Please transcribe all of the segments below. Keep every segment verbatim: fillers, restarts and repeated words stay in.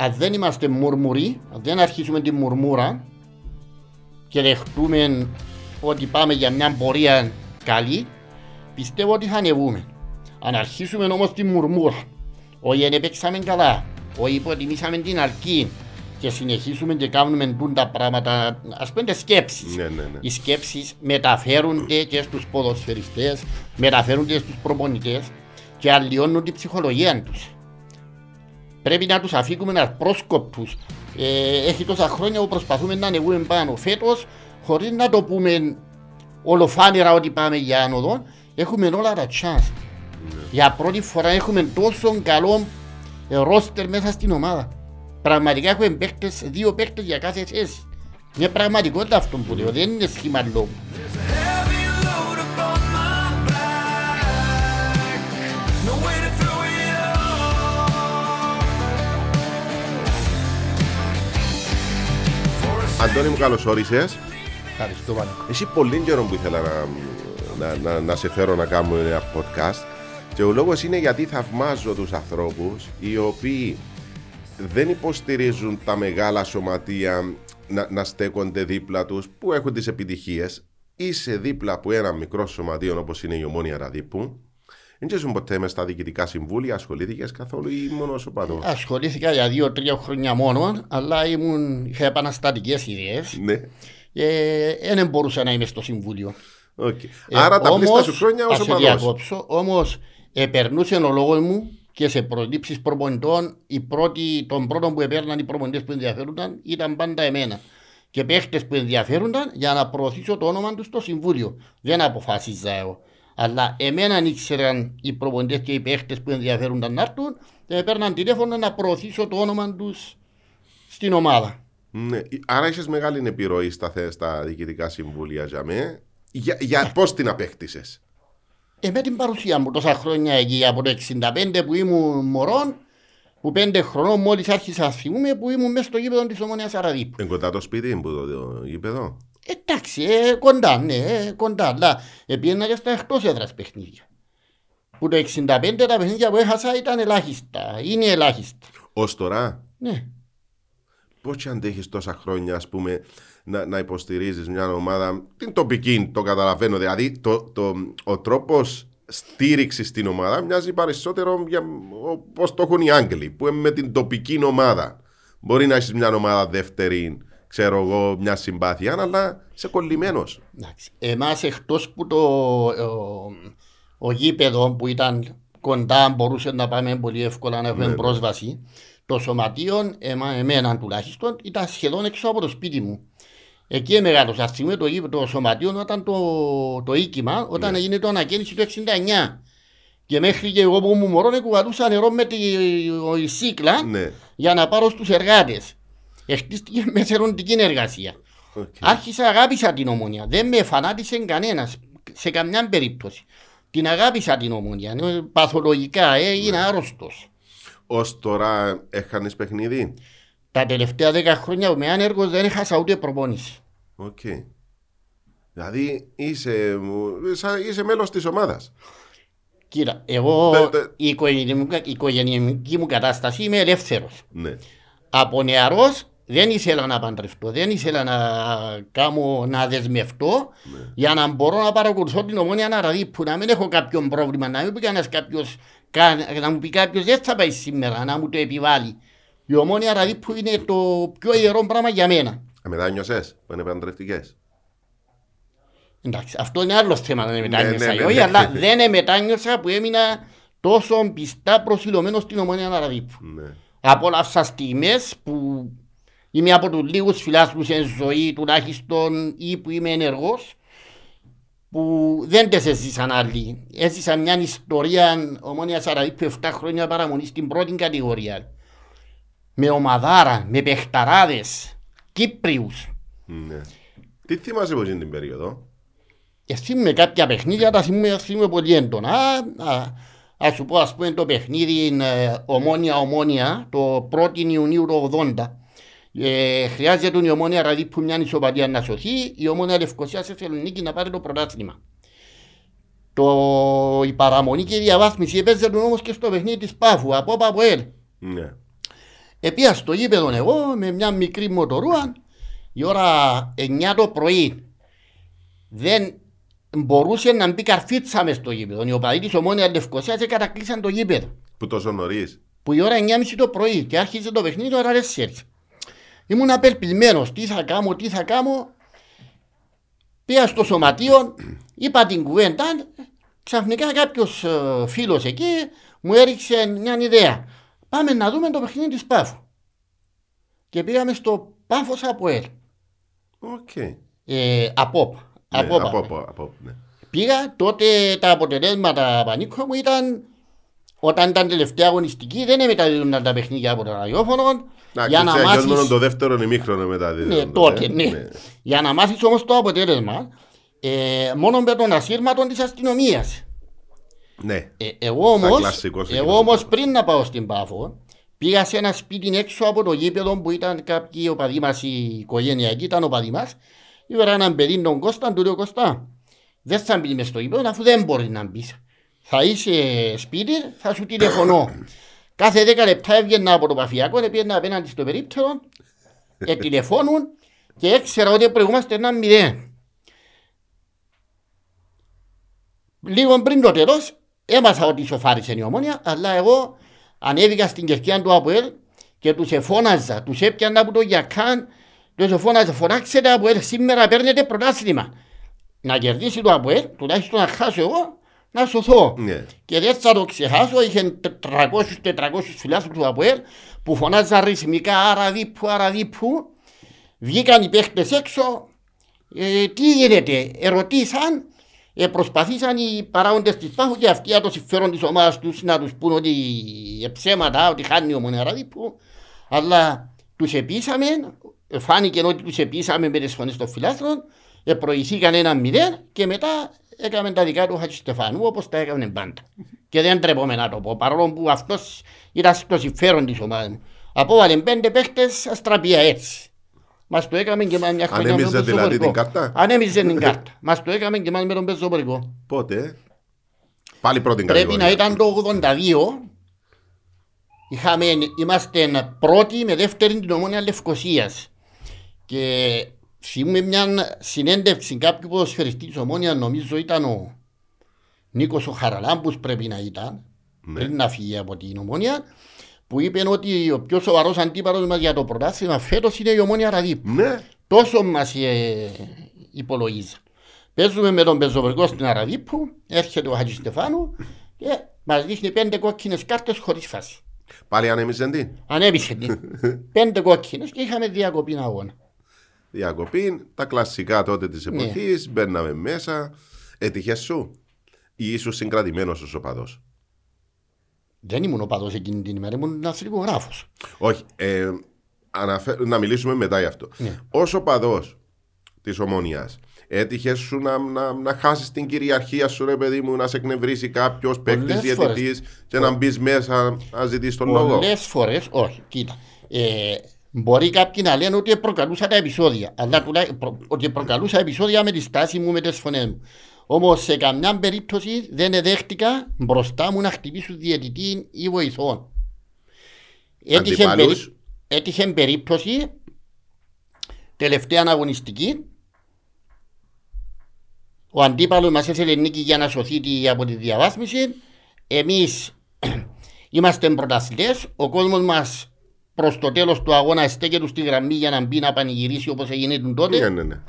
αν δεν είμαστε μουρμουροί, αν δεν αρχίσουμε τη μουρμούρα και δεχτούμε ότι πάμε για μια πορεία καλή, πιστεύω ότι θα ανεβούμε. Αν αρχίσουμε όμως τη μουρμούρα, όχι αν επέξαμε καλά, όχι υποτιμήσαμε την αρκή και συνεχίσουμε και κάνουμε τα πράγματα, ας πούμε τις σκέψεις. Ναι, ναι, ναι. Οι σκέψεις μεταφέρονται και στους ποδοσφαιριστές, μεταφέρονται στους προπονητές και αλλοιώνουν την ψυχολογία τους. Πρέπει να τους αφήκουμε να πρόσκοπτους. Ε, έχει τόσα χρόνια που προσπαθούμε να ανεβούμε πάνω. Φέτος, χωρίς να το πούμε ολοφάνερα ότι πάμε για άνοδο, έχουμε όλα τα chance. Ναι. Για πρώτη φορά έχουμε τόσο καλό ρόστερ μέσα στην ομάδα. Πραγματικά έχουμε παίκτες, δύο παίκτες για κάθε θέση. Είναι πραγματικότητα αυτό που λέω, δεν είναι σχήμα λόγου. Αντώνη μου, καλώς όρισες. Ευχαριστώ πολύ. Εσύ πολύ καιρό που ήθελα να, να, να, να σε φέρω να κάνουμε ένα podcast και ο λόγος είναι γιατί θαυμάζω τους ανθρώπους οι οποίοι δεν υποστηρίζουν τα μεγάλα σωματεία να, να στέκονται δίπλα τους που έχουν τις επιτυχίες. Είσαι δίπλα από ένα μικρό σωματείο όπως είναι η Ομόνοια Ραδίππου. Δεν ήσουν ποτέ μες στα διοικητικά συμβούλια, ασχολήθηκες καθόλου ή μόνο σου παντού? Ασχολήθηκα για δύο-τρία χρόνια μόνο, αλλά ήμουν, είχα επαναστατικές ιδέες. Ναι. Ε, δεν μπορούσα να είμαι στο συμβούλιο. Okay. Άρα ε, τα πλήστα σου χρόνια όσο παντός. Ας διακόψω, όμως επερνούσε ο λόγος μου και σε προλήψεις προπονητών, οι πρώτοι, τον πρώτο που επέρναν οι προπονητές που ενδιαφέρονταν ήταν πάντα εμένα. Και παίχτες που ενδιαφέρονταν για να προωθήσω το όνομα του στο συμβούλιο. Δεν αποφάσιζα εγώ. Αλλά εμένα ήξεραν οι προπονητές και οι παίχτες που ενδιαφέρονταν να έρθουν και έπαιρναν τηλέφωνο να προωθήσω το όνομα τους στην ομάδα. Ναι. Άρα είχες μεγάλη επιρροή στα, στα διοικητικά συμβούλια για μέ. Για, για πώς την απέκτησες? Ε, με την παρουσία μου τόσα χρόνια εκεί, από το εξήντα πέντε που ήμουν μωρόν, που πέντε χρονών μόλις άρχισα να θυμούμαι, που ήμουν μέσα στο γήπεδο της Ομόνοιας Αραδίππου. Είναι κοντά το σπίτι μου το γήπεδο? Εντάξει, ε, κοντά, ναι, ε, κοντά, αλλά πήγαινα και στα εκτός έδρας παιχνίδια. Που το εξήντα πέντε τα παιχνίδια που έχασα ήταν ελάχιστα, είναι ελάχιστα. Ως τώρα? Ναι. Πώς και αντέχεις τόσα χρόνια, ας πούμε, να, να υποστηρίζεις μια ομάδα, την τοπική, το καταλαβαίνω, δηλαδή το, το, ο τρόπος στήριξης στην ομάδα μοιάζει περισσότερο για, όπως το έχουν οι Άγγλοι, που με την τοπική ομάδα. Μπορεί να έχεις μια ομάδα δεύτερη, ξέρω εγώ, μια συμπάθεια, αλλά είσαι κολλημένος. Εμάς εκτός που το ο, ο γήπεδο που ήταν κοντά μπορούσε να πάμε πολύ εύκολα να έχουμε ναι. πρόσβαση, το σωματείο, εμά, εμένα τουλάχιστον, ήταν σχεδόν έξω από το σπίτι μου. Εκεί μεγάλωσα. Θυμούμε το, το σωματείο ήταν το, το οίκημα, όταν ναι. έγινε το ανακαίνιση του εξήντα εννιά. Και μέχρι και εγώ που ήμουν μωρό, κουβαλούσα νερό με τη σίκλα ναι. για να πάρω στους εργάτες. Χτίστηκε με θελοντική εργασία. Okay. Άρχισα, αγάπησα την Ομόνια. Δεν με φανάτισε κανένας σε καμιά περίπτωση. Την αγάπησα την Ομόνια. Παθολογικά έγινα yeah. άρρωστος. Ως τώρα έχανες παιχνίδι? Τα τελευταία δέκα χρόνια με άνεργος δεν έχασα ούτε προπόνηση. Οκ. Okay. Δηλαδή είσαι, είσαι μέλος της ομάδας. Κοίτα, εγώ η οικογενειακή μου κατάσταση είμαι ελεύθερος. Ναι. Από νεαρός δεν ήθελα να παντρευτώ, δεν ήθελα να, κάνω, να δεσμευτώ ναι. για να μπορώ να παρακολουθώ την Ομόνια Αραδίππου, να μην έχω κάποιον πρόβλημα, να μην πει κανένας κάποιος, να μου πει κάποιος δεν θα πάει σήμερα, να μου το επιβάλλει. Η Ομόνια Αραδίππου είναι το πιο ιερό πράγμα για μένα. Αμετάνιωσες που είναι παντρευτικές? Εντάξει, αυτό είναι άλλο θέμα να μετάνιωσα, ναι, ναι, ναι, ναι. αλλά δεν μετάνιωσα που έμεινα τόσο πιστά προσιλωμένος στην Ομόνια Αραδίππου. Ναι. Απόλαυσα στιγμές που είμαι από τους λίγους φιλάθλους σε ζωή τουλάχιστον ή που είμαι ενεργός που δεν τις έζησαν άλλοι. Έζησα μια ιστορία Ομόνοιας Αραδίππου επτά χρόνια παραμονή στην πρώτη κατηγορία με ομαδάρα, με παιχταράδες, Κύπριους. Ναι. Τι θυμάσαι πως είναι την περίοδο? Θυμούμαι κάποια παιχνίδια, τα θυμούμαι πολύ έντονα. Ας σου πω, ας πούμε, το παιχνίδι Ομόνια-Ομόνια, το πρώτη Ιουνίου του ογδόντα. Ε, χρειάζεται η Ομόνια Αραδίππου μια ισοπαλία να σωθεί, η Ομόνια Λευκωσίας σε Θεσσαλονίκη να πάρει το πρωτάθλημα. Το, η παραμονή και η διαβάθμιση έπαιζε όμως και στο παιχνίδι της Πάφου, από Παπουέλ. Ναι. Επία στο γήπεδο εγώ με μια μικρή μοτορούα η ώρα εννιά το πρωί. Δεν μπορούσε να μπει καρφίτσα μες στο γήπεδο. Οι οπαδοί της Ομόνοιας Λευκωσίας κατακλείσαν το γήπεδο. Που τόσο νωρίς. Που η ώρα εννιά και τριάντα το πρωί και άρχισε το παιχνίδι ώρα τέσσερα. Ήμουν απελπισμένος. Τι θα κάνω, τι θα κάνω. Πήγα στο σωματείο, είπα την κουβέντα. Ξαφνικά κάποιος φίλος εκεί μου έριξε μια ιδέα. Πάμε να δούμε το παιχνίδι της Πάφου. Και πήγαμε στο Πάφος Αποέλ. Okay. Ε, Απόπ. Ναι, Απόπ, ναι. Πήγα τότε τα αποτελέσματα Πανίκο μου ήταν όταν ήταν τελευταία αγωνιστική. Δεν μεταδίδονταν τα παιχνίδια από το ραδιόφωνο. Να, για να μάθεις... μόνο το δεύτερο ημίχρονο μεταδίδονταν. Ναι, τότε, ναι. Ναι. Για να μάθεις όμως το αποτέλεσμα ε, μόνο με τον ασύρματο της αστυνομίας. Ναι. Ε, εγώ όμως, εγώ όμως πριν να πάω στην Πάφο πήγα σε ένα σπίτι έξω από το γήπεδο που ήταν κάποιοι οπαδοί μας, η οικογένεια εκεί ήταν οπαδοί μας. Ήβερα έναν παιδί τον Κώστα, του λέω Κώστα, δεν θα μπει μες στο γήπεδο αφού δεν μπορεί να μπει. Θα είσαι σπίτι, θα σου τηλεφωνώ. Κάθε δέκα λεπτά έβγαινα από το Παφιακό, έπαιρνα απέναντι στο περίπτερο, ε, τηλεφώνουν και έξερα ότι προηγούμαστε ένα μηδέν. Λίγο πριν το τέλος, έμαθα ότι σοφάρισε η Ομόνια, αλλά εγώ ανέβηκα στην κερκία του ΑΠΟΕΛ και τους εφώναζα, τους έπιανα από το γιακάν, τους εφώναζα, φωνάξετε ΑΠΟΕΛ, σήμερα παίρνετε πρωτάθλημα. Να κερδίσει το ΑΠΟΕΛ, τουλάχιστον να χάσω εγώ, να σωθώ. Yeah. Και δεν θα το ξεχάσω, είχαν τετρακόσιους φιλάθλους του ΑΠΟΕΛ που φωνάζαν ρυθμικά αραδίπου, αραδίπου. Βγήκαν οι παίχτες έξω, ε, τι γίνεται, ερωτήσαν. Ε, προσπαθήσαν οι παράγοντες της Πάφου και αυτοί για το συμφέρον της ομάδας τους να τους πούν ότι ψέματα, ότι χάνει ο Μονεραδίπου. Αλλά τους επείσαμε, φάνηκε ότι τους επείσαμε με τις φωνές των φιλάθλων, ε, προηγήθηκαν ένα μηδέν και μετά έκαμε τα δικά του Χατζηστεφάνου όπως τα έκαμε πάντα. Και δεν τρέπομαι να το πω, παρόλο που αυτός ήταν στο συμφέρον της ομάδας μου. Απόβαλαν πέντε παίχτες αστραπία έτσι. Μας το έκαμε και εμάς μια χρονιά με τον πεζοπορικό. Ανέμιζε δηλαδή την κάρτα. Ανέμιζε την κάρτα. Μας το έκαμε και εμάς με τον πεζοπορικό. Πότε? Πάλι πρώτη κατηγορία. Πρέπει να ήταν το ογδόντα δύο. Είμαστε πρώτοι με δεύτερη την Ομόνια Λευκωσίας. Και θυμούμε μια συνέντευξη κάποιου ποδοσφαιριστή της Ομόνια, νομίζω ήταν ο Νίκος ο Χαραλάμπους πρέπει να ήταν. Ναι. Πριν να φύγει από την Ομόνια. Που είπαν ότι ο πιο σοβαρός αντίπαλος μας για το πρωτάθλημα φέτος είναι η Ομόνια Ραδίπου. Ναι. Τόσο μας ε, υπολογίζαν. Παίζουμε με τον πεζοπορικό στην Αραδίπου, έρχεται ο Χατζηστεφάνου και μας δείχνει πέντε κόκκινες κάρτες χωρίς φάση. Πάλι ανέμισε τι? Ανέμισε τι. Πέντε κόκκινες και είχαμε διακοπήν αγώνα. Διακοπήν, τα κλασικά τότε της εποχής, ναι. Μπαίναμε μέσα. Έτυχες σου ή ήσουν συγκρατημένος ως οπαδός? Δεν ήμουν οπαδός εκείνη την ημέρα, ήμουν αθλητικογράφος. Όχι, ε, αναφε... να μιλήσουμε μετά γι' αυτό. Ναι. Ως οπαδός της Ομόνοιας, έτυχες σου να, να, να χάσεις την κυριαρχία σου, ρε παιδί μου, να σε εκνευρίσει κάποιος παίκτης, διαιτητής και να μπεις μέσα να ζητήσεις τον λόγο? Πολλές φορές, όχι, κοίτα. Ε, μπορεί κάποιοι να λένε ότι προκαλούσα τα επεισόδια, αλλά προ... ότι προκαλούσα επεισόδια με τη στάση μου, με τις φωνές μου. Όμως σε καμιά περίπτωση δεν εδέχτηκα μπροστά μου να χτυπήσουν διαιτητή ή βοηθών. Έτυχε, περί... Έτυχε περίπτωση τελευταία αγωνιστική. Ο αντίπαλος μας έθελε νίκη για να σωθεί από τη διαβάθμιση. Εμείς είμαστε πρωταθλητές. Ο κόσμος μας προς το τέλος του αγώνα στέκεται στη γραμμή για να μπει να πανηγυρίσει όπως έγινε τον τότε. Ναι, ναι, ναι.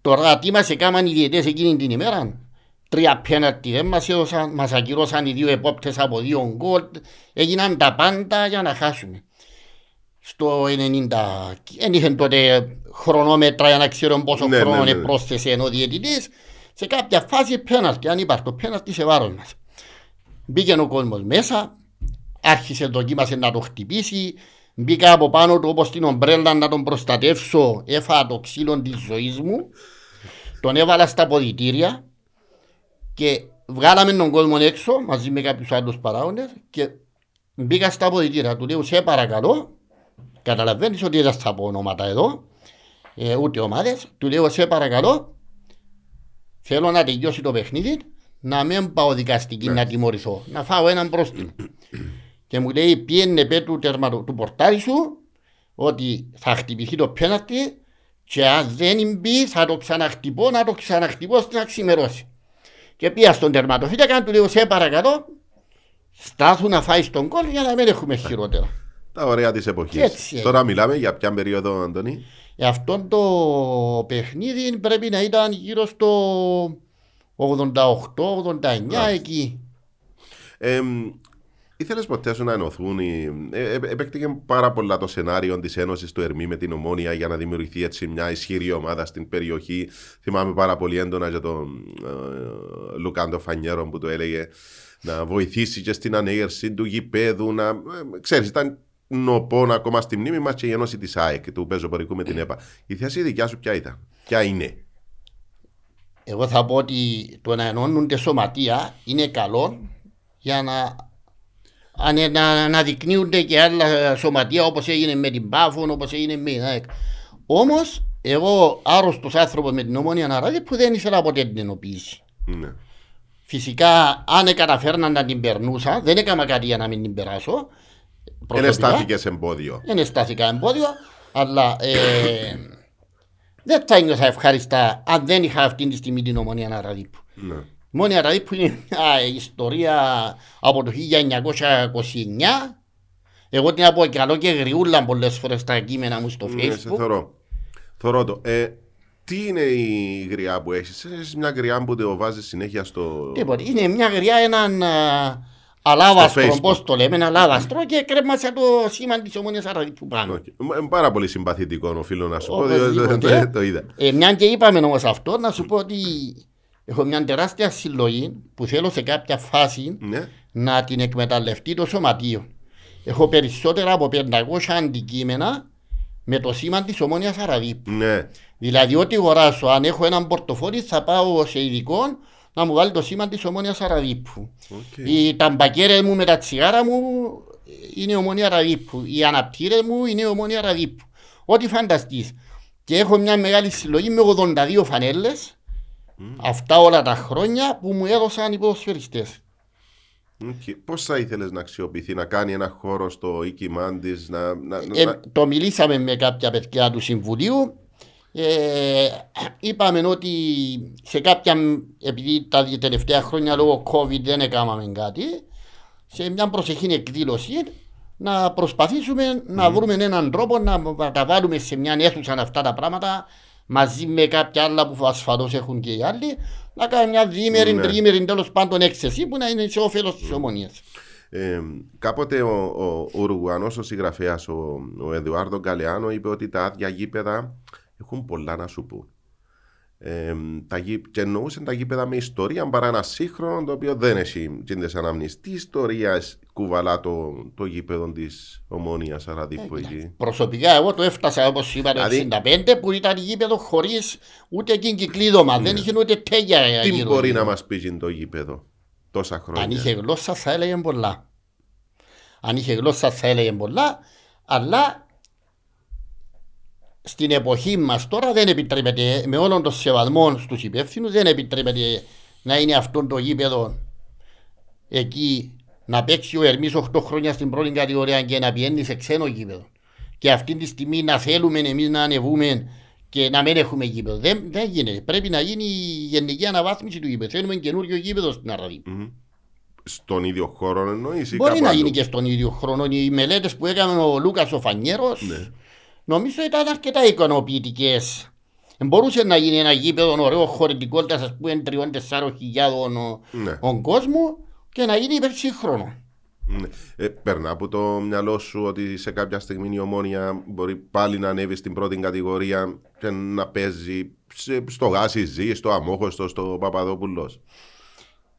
Τώρα τι μας έκαναν οι διαιτές εκείνη την ημέρα? Τρία πέναλτι δεν μας έδωσαν, μας ακυρώσαν οι δύο επόπτες από δύο γκολ. Έγιναν τα πάντα για να χάσουμε. Στο ενενήντα δεν είχαν τότε χρονόμετρα για να ξέρουν πόσο ναι, χρόνο ναι, ναι. πρόσθεσε ο διαιτητής. Σε κάποια φάση πέναλτι, αν υπάρχει το πέναλτι σε βάρος μας. Μπήκε ο κόσμος μέσα, άρχισε δοκίμασε να το χτυπήσει. Μπήκα από πάνω του όπως την ομπρέλα να τον προστατεύσω, έφαγα το ξύλο της ζωής μου. Τον έβαλα στα ποδητήρια και βγάλαμε τον κόσμο έξω μαζί με κάποιους άλλους παράγοντες και μπήκα στα ποδητήρια. Του λέω σε παρακαλώ, καταλαβαίνεις ότι δεν θα πω ονόματα εδώ, ε, ούτε ομάδες. Του λέω σε παρακαλώ, θέλω να τελειώσει το παιχνίδι, να μην πάω δικαστική, να τιμωρηθώ, να φάω έναν πρόστιμο. και μου λέει πιένε πέ του, του πορτάρι σου ότι θα χτυπηθεί το πέναλτι και αν δεν μπει θα το ξαναχτυπώ, να το ξαναχτυπώ στην αξιμερώσει. Και πήγα στον τερματοφύλακα, του λέω σε παρακαλώ στάθου να φάει τον κόλ για να μην έχουμε χειρότερα. Τα ωραία της εποχής. Τώρα μιλάμε για ποια περίοδο, Αντώνη? Αυτό το παιχνίδι πρέπει να ήταν γύρω στο ογδόντα οκτώ ογδόντα εννιά εκεί. Ε, Ήθελες ποτέ σου να ενωθούν? Ε, Επέκτηκε πάρα πολλά το σενάριο της ένωσης του Ερμή με την Ομόνοια για να δημιουργηθεί έτσι μια ισχυρή ομάδα στην περιοχή. Θυμάμαι πάρα πολύ έντονα για τον ε, Λουκάντο Φανιέρο που το έλεγε να βοηθήσει και στην ανέγερση του γηπέδου. Να, ε, ξέρεις, ήταν νοπών ακόμα στη μνήμη μας και η ένωση της ΑΕΚ, του πεζοπορικού με την ΕΠΑ. Η θέση δικιά σου ποια ήταν, ποια είναι? Εγώ θα πω ότι το να ενώνονται σωματεία είναι καλό για να αναδεικνύονται και άλλα σωματεία, όπως έγινε με την Πάφων, όπως έγινε με την ΑΕΚ. Όμως, εγώ άρρωστος άνθρωπος με την Ομόνοια Ναράδη που δεν ήθελα ποτέ την ενοποίηση. Ναι. Φυσικά, αν καταφέρνα να την περνούσα, δεν έκανα κάτι για να μην την περάσω. Δεν στάθηκες εμπόδιο. Δεν στάθηκα εμπόδιο, αλλά ε, δεν θα ένιωσα ευχάριστα αν δεν είχα αυτή τη στιγμή την Ομόνοια Ναραδίπου. Ναι. Η Ομόνοια Ναραδίπου είναι μια ιστορία από το χίλια εννιακόσια είκοσι εννιά. Εγώ την αποκαλώ και γριούλα πολλές φορές στα κείμενα μου στο Facebook. Ναι, σε θωρώ. Θωρώ το. Ε, τι είναι η γριά που έχεις? Έχεις μια γριά που το βάζεις συνέχεια στο... Τίποτε. Είναι μια γριά, έναν... αλάβαστρο, πώς το λέμε, αλάβαστρο και κρέμασα το σήμα της Ομόνοιας Αραδίππου πάνω. Okay. Πάρα πολύ συμπαθητικό, οφείλω να σου πω, δεν το, το είδα. Ε, μια και είπαμε όμως αυτό, να σου πω ότι έχω μια τεράστια συλλογή που θέλω σε κάποια φάση ναι. να την εκμεταλλευτεί το σωματείο. Έχω περισσότερα από πεντακόσια αντικείμενα με το σήμα της Ομόνοιας Αραδίππου. Ναι. Δηλαδή ό,τι αγοράσω, αν έχω έναν πορτοφόλι θα πάω σε ειδικόν να μου βάλει το σήμα της Ομόνοιας Αραδίππου. Okay. Οι ταμπακέρες μου με τα τσιγάρα μου είναι Ομόνοια Αραδίππου. Οι αναπτήρες μου είναι Ομόνοια Αραδίππου. Ό,τι φανταστείς. Και έχω μια μεγάλη συλλογή με ογδόντα δύο φανέλες. Mm. Αυτά όλα τα χρόνια που μου έδωσαν οι ποδοσφαιριστές. Okay. Πώς θα ήθελες να αξιοποιηθεί, να κάνει ένα χώρο στο οίκημά της? Να, να, να... Ε, το μιλήσαμε με κάποια παιδιά του Συμβουλίου. Ε, είπαμε ότι σε κάποια, επειδή τα τελευταία χρόνια λόγω COVID δεν έκαναμε κάτι, σε μια προσεχή εκδήλωση να προσπαθήσουμε mm. να βρούμε έναν τρόπο να τα βάλουμε σε μια αίθουσα αυτά τα πράγματα μαζί με κάποια άλλα που ασφαλώς έχουν και οι άλλοι, να κάνουμε μια διήμερη, mm. τριήμερη τέλος πάντων έξεση που να είναι σε όφελος της Ομονίας. Ε, κάποτε ο Ουρουγουανός ο, ο συγγραφέας, ο, ο Εδουάρντο Γκαλεάνο, είπε ότι τα άδεια γήπεδα έχουν πολλά να σου πούν. Ε, τα γη... Και εννοούσαν τα γήπεδα με ιστορία παρά ένα σύγχρονο το οποίο δεν έχει τσίντες αναμνήσεις. Τι ιστορία κουβαλά το, το γήπεδο της Ομόνοιας Αραδίππου εκεί? Προσωπικά εγώ το έφτασα όπως είπα το εξήντα πέντε Άδει... που ήταν γήπεδο χωρίς ούτε εκείνη κυκλίδωμα. Mm. Δεν είχε ούτε τέγια. Τι γύρω, μπορεί γύρω. να μας πει το γήπεδο τόσα χρόνια? Αν είχε γλώσσα θα έλεγε πολλά. Αν είχε γλώσσα θα έλεγε πολλά, αλλά στην εποχή μας τώρα δεν επιτρέπεται, με όλων των σεβασμών στους υπεύθυνους, δεν επιτρέπεται να είναι αυτό το γήπεδο εκεί να παίξει ο Ερμής οκτώ χρόνια στην πρώτη κατηγορία και να πηγαίνει σε ξένο γήπεδο. Και αυτή τη στιγμή να θέλουμε εμείς να ανεβούμε και να μην έχουμε γήπεδο. Δεν, δεν γίνεται. Πρέπει να γίνει η γενική αναβάθμιση του γήπεδου. Θέλουμε καινούριο γήπεδο στην Αραδίππου. Mm-hmm. Στον ίδιο χρόνο εννοείς? Μπορεί να γίνει και στον ίδιο χρόνο. Οι μελέτες που έκανε ο Λούκας ο Φανιέρος. Ναι. Νομίζω ήταν αρκετά ικανοποιητικές. Μπορούσε να γίνει ένα γήπεδο ωραίο χωρητικότητας, ας πούμε, τριών τεσσάρων χιλιάδων ναι. ο κόσμου και να γίνει υπερσύγχρονο. Ναι. Ε, περνά από το μυαλό σου ότι σε κάποια στιγμή η Ομόνοια μπορεί πάλι να ανέβει στην πρώτη κατηγορία και να παίζει στο Γάσιζι, στο Αμόχωστο, στο Παπαδόπουλος?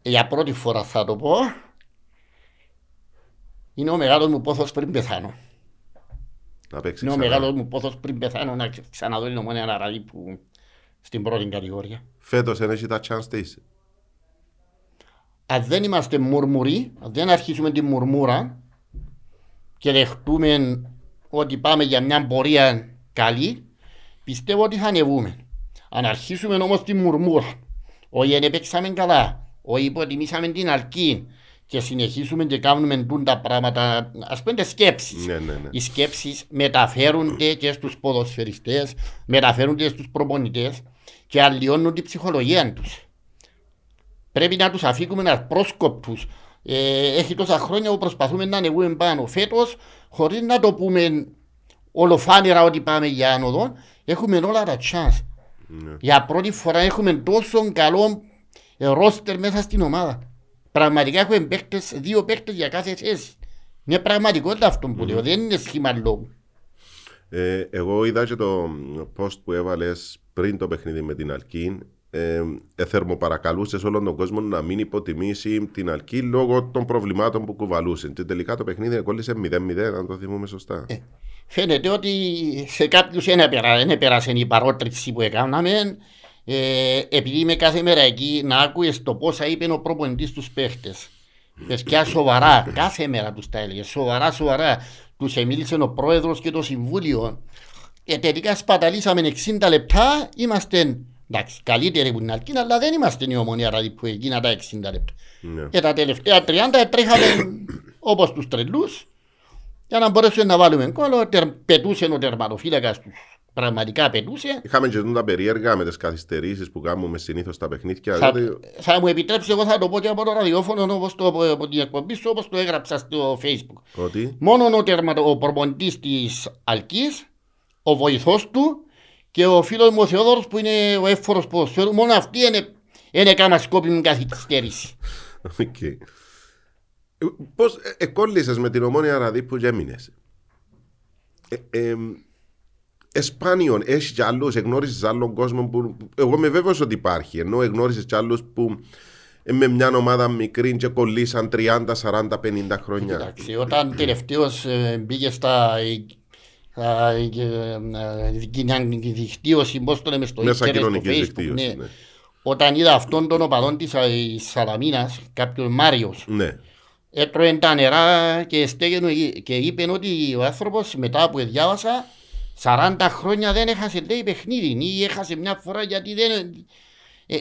Για πρώτη φορά θα το πω. Είναι ο μεγάλος μου πόθος πριν πεθάνω. Είναι ξανά. ο μεγάλος μου πόθος πριν πεθάνω να ξαναδώ την Ομόνοια Αραδίππου στην πρώτη κατηγορία. Φέτος δεν έχει τα chance της. Αν δεν είμαστε μουρμουροί, αν δεν αρχίσουμε τη μουρμούρα και δεχτούμε ότι πάμε για μια πορεία καλή, πιστεύω ότι θα ανεβούμε. Αν αρχίσουμε όμως τη μουρμούρα, όχι δεν παίξαμε καλά, όχι υποτιμήσαμε την αρκή και συνεχίσουμε και κάνουμε τα πράγματα, ας πούμε σκέψεις. Ναι, ναι, ναι. Οι σκέψεις μεταφέρονται και στους ποδοσφαιριστές, μεταφέρονται στους προπονητές και αλλοιώνουν την ψυχολογία τους. Πρέπει να τους αφήκουμε απρόσκοπτους. Ε, έχει τόσα χρόνια που προσπαθούμε να ανεβούμε πάνω. Φέτος, χωρίς να το πούμε ολοφάνερα ότι πάμε για άνοδο, έχουμε όλα τα chance. Ναι. Για πρώτη φορά έχουμε τόσο καλό ρόστερ μέσα στην ομάδα. Πραγματικά έχουμε παίκτες, δύο παίκτες για κάθε θέση. Είναι πραγματικότητα αυτό που λέω, mm. δεν είναι σχήμα λόγου. Ε, εγώ είδα και το post που έβαλες πριν το παιχνίδι με την Αλκή. Ε, ε, θερμοπαρακαλούσες όλον τον κόσμο να μην υποτιμήσει την Αλκή λόγω των προβλημάτων που κουβαλούσε. Και τελικά το παιχνίδι κόλλησε μηδέν μηδέν, αν το θυμούμε σωστά. Ε, φαίνεται ότι σε κάποιους δεν έπερασε η παρότριξη που έκαναμε. Ε, επειδή είμαι κάθε μέρα εκεί να άκουες το πόσα είπε ο προπονητής στους παίχτες. Παιδιά σοβαρά, κάθε μέρα τους τα έλεγε, σοβαρά σοβαρά. Τους εμίλησε ο πρόεδρος και το συμβούλιο. Ε, τελικά σπαταλήσαμε εξήντα λεπτά, είμαστε εντάξει, καλύτεροι που την Αλκίνα, αλλά δεν είμαστε η Ομονία δηλαδή, που έγινα τα εξήντα λεπτά. Yeah. Και τα τελευταία τριάντα τρέχαμε όπως τους τρελούς για να μπορέσουμε να βάλουμε κόλλο. Πετούσε ο τερματοφύλακας τους. Πραγματικά πετούσε. Είχαμε και τα περίεργα με τις καθυστερήσεις που κάνουμε συνήθως τα παιχνίδια. Θα, δηλαδή... θα μου επιτρέψει, εγώ θα το πω και από το ραδιόφωνο όπως το, από την εκπομπή σου, όπως το έγραψα στο Facebook. Ότι... μόνο ο, τερμα, ο προπονητής της Αλκής, ο βοηθός του και ο φίλος μου ο Θεόδωρος που είναι ο εύφορος ποδοσφαίρου, μόνο αυτοί είναι, είναι κάμα σκόπιμη καθυστέρηση. Okay. Πώς εκκόλλησες με την Ομόνια Ραδί που γέμινες? Ε, ε, Εσπάνιον, έχει κι άλλους, εγνώρισες άλλων κόσμων που. Εγώ με βέβαιος ότι υπάρχει, ενώ εγνώρισες κι άλλους που με μια ομάδα μικρή και κολλήσαν τριάντα, σαράντα, πενήντα χρόνια. Εντάξει, όταν τελευταίος μπήκε στα. Κοινωνική δικτύωση, πώς το λέμε στο Facebook. Όταν είδα αυτόν τον οπαδόν της Σαλαμίνας, κάποιον Μάριος, έτρωε τα νερά και είπε ότι ο άνθρωπος μετά που διάβασα. σαράντα χρόνια δεν έχασε λέει παιχνίδι ή έχασε μια φορά γιατί δεν... Ε,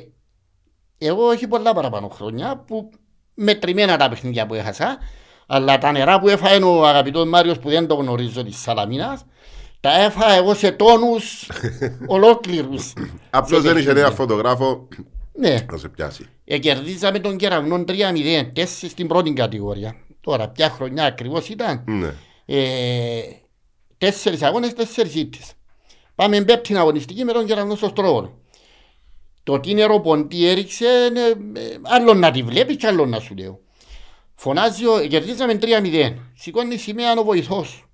εγώ όχι πολλά παραπάνω χρόνια που μετρημένα τα παιχνίδια που έχασα, αλλά τα νερά που έφαγε ο αγαπητός Μάριος που δεν το γνωρίζω της Σαλαμίνας, τα έφαγα εγώ σε τόνους ολόκληρους. Απλώς δεν είχε ένα φωτογράφο να σε πιάσει. Εκερδίζαμε τον Κεραυνό τρία μηδέν, τέσσερα στην πρώτη κατηγορία. Τώρα ποια χρονιά ακριβώς ήταν. Τέσσερις αγώνες, τέσσερις ήττες. Πάμε πέμπτη αγωνιστική με τον Κεραυνό στο Στρόβολο. Το τίνερο ποντί έριξε, ε, ε, άλλο να τη βλέπει και άλλο να σου λέω. Φωνάζει, κερδίζαμε τρία μηδέν. Σηκώνει σημαία ο βοηθός.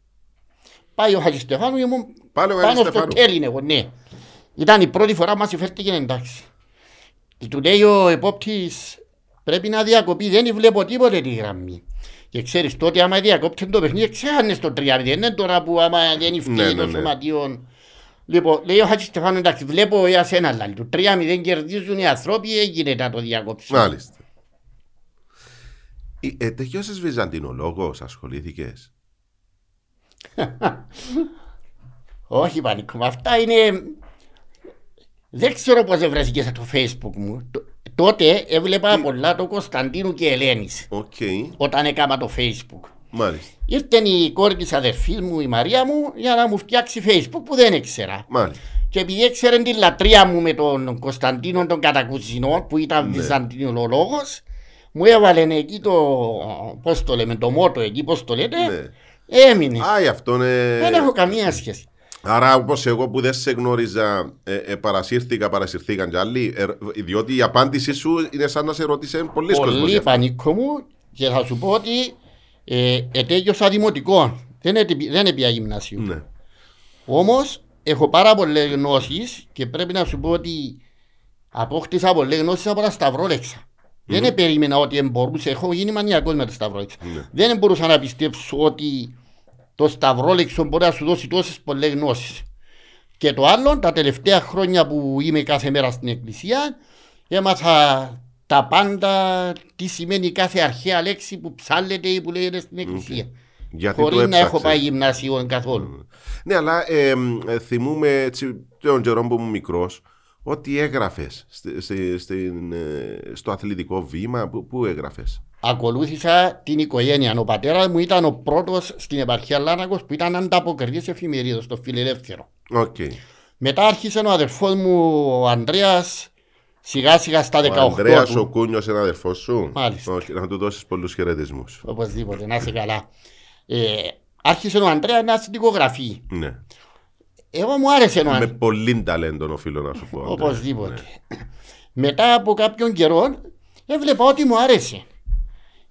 Πάει ο Χατζηστεφάνου και μου πάνω στο τέλεινε εγώ, ναι. Ήταν η πρώτη φορά μας φέρθηκε εντάξει. Και του λέει ο επόπτης πρέπει να διακοπεί, δεν βλέπω τίποτε τη γραμμή. Και ξέρεις τότε άμα διακόπτει το παιχνίδι, ξέχανε στο τρία μηδέν, είναι τώρα που άμα δεν υφτύει το σωματιόν. Λοιπόν, λέει ο Χατζηστεφάνου, εντάξει, βλέπω εσένα, λάλη του, τρία μηδέν κερδίζουν οι ανθρώποι, έγινε να το διακόψουν. Μάλιστα. Ε, τελειώσες βυζαντινολόγος, ασχολήθηκες? Όχι πανικό, αυτά είναι... Δεν ξέρω πώς βρέθηκες από το Facebook μου. Τότε έβλεπα mm. πολλά το Κωνσταντίνου και Ελένης. Okay. Όταν έκανα το Facebook. Μάλιστα. Ήρθε η κόρη της αδερφής μου, η Μαρία μου, για να μου φτιάξει Facebook που δεν ήξερα. Και επειδή ήξερε την λατρεία μου με τον Κωνσταντίνο τον Κατακουζινό που ήταν mm. βυζαντινολόγος, μου έβαλε εκεί το. Πώς το λέμε, το μότο εκεί, πώς το λέτε. Mm. Έμεινε. Ah, αυτό είναι... Δεν έχω καμία σχέση. Άρα, όπως εγώ που δεν σε γνώριζα, ε, ε, παρασύρθηκα, παρασύρθηκαν κι άλλοι, ε, διότι η απάντησή σου είναι σαν να σε ρώτησε πολλοί κόσμοι. Πολύ πανίκο μου και θα σου πω ότι ε, ετέγιωσα δημοτικό. Δεν, δεν έπια γυμνασίου. Ναι. Όμως, έχω πάρα πολλές γνώσεις και πρέπει να σου πω ότι απόκτησα πολλές γνώσεις από τα σταυρόλεξα. Mm-hmm. Δεν περίμενα ότι μπορούσα. Έχω γίνει μανιακός με τα σταυρόλεξα. Ναι. Δεν μπορούσα να πιστέψω ότι. Το σταυρόλεξο μπορεί να σου δώσει τόσες πολλές γνώσεις. Και το άλλο, τα τελευταία χρόνια που είμαι κάθε μέρα στην εκκλησία, έμαθα τα πάντα, τι σημαίνει κάθε αρχαία λέξη που ψάλλεται ή που λέγεται στην εκκλησία. Okay. Χωρίς να έχω πάει γυμνάσιο καθόλου. Mm. Ναι, αλλά ε, ε, θυμούμαι τον καιρό που ήμουν μικρός, ότι έγραφες σ, σ, σ, στην, ε, στο αθλητικό βήμα. Πού έγραφες? ακολούθησα την οικογένεια. Ο πατέρας μου ήταν ο πρώτος στην επαρχία Λάνακος που ήταν ανταποκριτής εφημερίδος, το Φιλελεύθερο. Okay. Μετά άρχισε ο αδερφός μου ο Ανδρέας, σιγά σιγά στα δεκαοκτώ. Ο Ανδρέας ο Κούνιος είναι αδερφός σου. Μάλιστα. Όχι, να του δώσεις πολλούς χαιρετισμούς. Οπωσδήποτε, να είσαι καλά. Ε, άρχισε ο Ανδρέας να συντικογραφεί. Ναι. Εγώ μου άρεσε ο Ανδρέας. Με πολύ ταλέντο, οφείλω να σου πω. Οπωσδήποτε. Ναι. Μετά από κάποιον καιρό έβλεπα ότι μου άρεσε.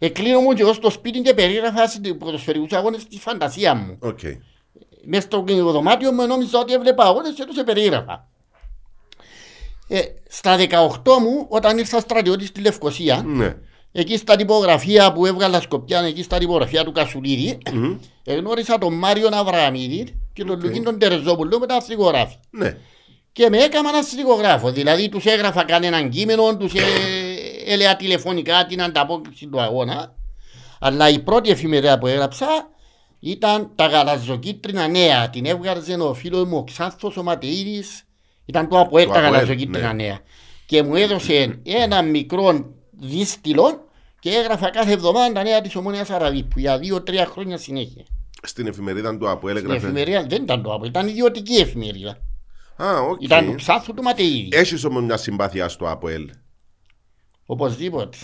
Εκλείνω μου και εγώ στο σπίτι και περίγραφα στους ποδοσφαιρικούς αγώνες τη φαντασία μου. Okay. Μες στο δωμάτιο μου νόμιζα ότι έβλεπα αγώνες και τους περίγραφα. Ε, στα δεκαοκτώ μου, όταν ήρθα στρατιώτης στη Λευκοσία, mm-hmm. εκεί στα τυπογραφία που έβγαλα Σκοπιάν, εκεί στα τυπογραφία του Κασουλίδη, mm-hmm. εγνώρισα τον Μάριον Αβρααμίδη και τον okay. Λουκίν τον Τερζόπουλο με τα αστρικογράφη. Mm-hmm. Και με έκαναν αστρικογράφο, δηλαδή τους έγραφα κανέναν κείμενο, τους ε... έλεγα τηλεφωνικά την ανταπόκριση του αγώνα. Αλλά η πρώτη εφημερίδα που έγραψα ήταν τα γαλαζοκίτρινα νέα. Την έβγαζε ο φίλος μου ο Ξάνθος ο Ματεΐδης. Ήταν το από τα γαλαζοκίτρινα νέα. Και μου έδωσε ένα μικρό δίστυλο και έγραφα κάθε εβδομάδα τα νέα της Ομόνοιας Αραβίππου για δύο-τρία χρόνια συνέχεια. Στην εφημερίδα του ΑΠΟ έλεγα. Στην εφημερίδα δεν ήταν το ΑΠΟ, ήταν ιδιωτική εφημερίδα. Ah, okay. Ήταν του Ξάνθου του Ματεΐδη. Έχεις όμως μια συμπάθεια στο ΑΠΟΕΛ. Οπωσδήποτε.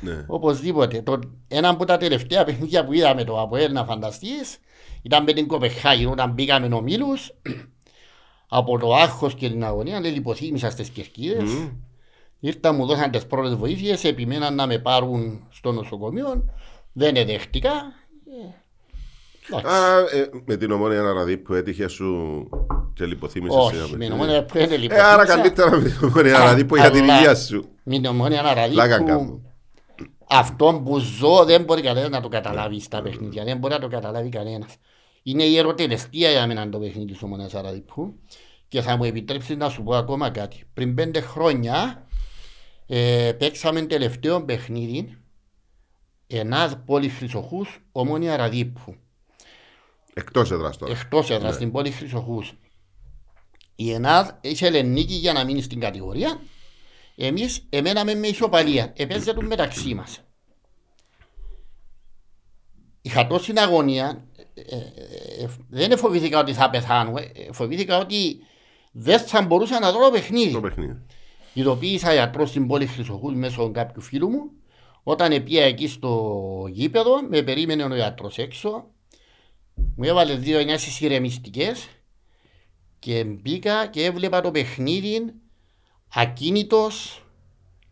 Ναι. Οπωσδήποτε. Το, ένα από τα τελευταία παιχνίδια που είδαμε το ΑΠΟΕΛ, να φανταστείς, ήταν με την Κοπεχάγη. Όταν μπήκαμε ομίλους, από το άγχος και την αγωνία, λέει, λιποθύμησα στις κερκίδες. Mm. Ήρθα, μου δώσαν τις πρώτες βοήθειες, επιμέναν να με πάρουν στο νοσοκομείο. Δεν εδέχτηκα. Α, ε, με την Ομόνια Αραδίππου έτυχε σου και λιποθύμησες. Όχι, με την Ομόνια Αραδίππου δεν λιποθύμησα. Άρα καλύτερα με την Ομόνια Αραδίππου για την υγεία σου. Με την Ομόνια Αραδίππου, αυτό που ζω δεν μπορεί κανένας να το καταλάβει στα παιχνίδια. Δεν μπορεί να το καταλάβει κανένας. Είναι ιεροτελεστία για μένα το παιχνίδι της Ομόνιας Αραδίππου. Και θα μου επιτρέψεις να σου πω ακόμα κάτι. Πριν πέντε χρόνια ε, παίξαμε τελευταίο παιχνίδι ενάδ πόλης Χρυσοχούς Ομόνια Αραδίππου. Εκτός έδρας τώρα. Εκτός έδρας, ναι. Στην πόλη Χρυσοχούς. Η ΕΝΑΔ είχε ελληνική για να μείνει στην κατηγορία. Εμείς εμέναμε με ισοπαλία. Επέζεται μεταξύ μας. Είχα τόση αγωνία. Ε, ε, ε, δεν φοβήθηκα ότι θα πεθάνω. Ε, φοβήθηκα ότι δεν θα μπορούσα να δω το παιχνίδι. Το παιχνίδι. Ειδοποίησα γιατρό στην πόλη Χρυσοχούς μέσω κάποιου φίλου μου. Όταν πήγα εκεί στο γήπεδο, με περίμενε ο γιατρός έξω. Μου έβαλε δύο εννιάσεις ηρεμιστικές και μπήκα και έβλεπα το παιχνίδι ακίνητος,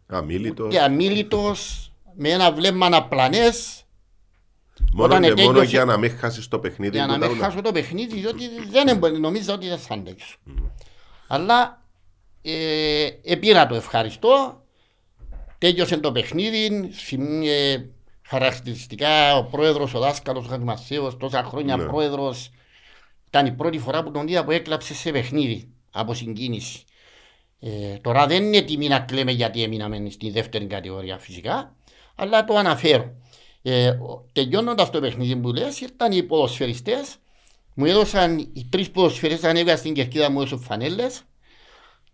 αμίλητος, και αμίλητος με ένα βλέμμα αναπλανές. Μόνο και μόνο σε... για να μην χάσεις το παιχνίδι. Για να μην χάσω το παιχνίδι, διότι δεν νομίζω ότι δεν θα αντέξω. Mm. Αλλά ε, επήρα το ευχαριστώ, τέλειωσε το παιχνίδι, ε, χαρακτηριστικά ο πρόεδρος, ο δάσκαλος, ο Χαγμασέος, τόσα χρόνια ναι. πρόεδρος. Ήταν η πρώτη φορά που τον είδα που έκλαψε σε παιχνίδι από συγκίνηση. Ε, τώρα δεν είναι τιμή να κλαίμε γιατί έμειναμε στη δεύτερη κατηγορία φυσικά, αλλά το αναφέρω. Ε, τελειώνοντας το παιχνίδι που λες, ήρθαν οι ποδοσφαιριστές, μου έδωσαν, οι τρεις ποδοσφαιριστές ανέβηκαν στην κερκίδα μου έδωσαν φανέλες.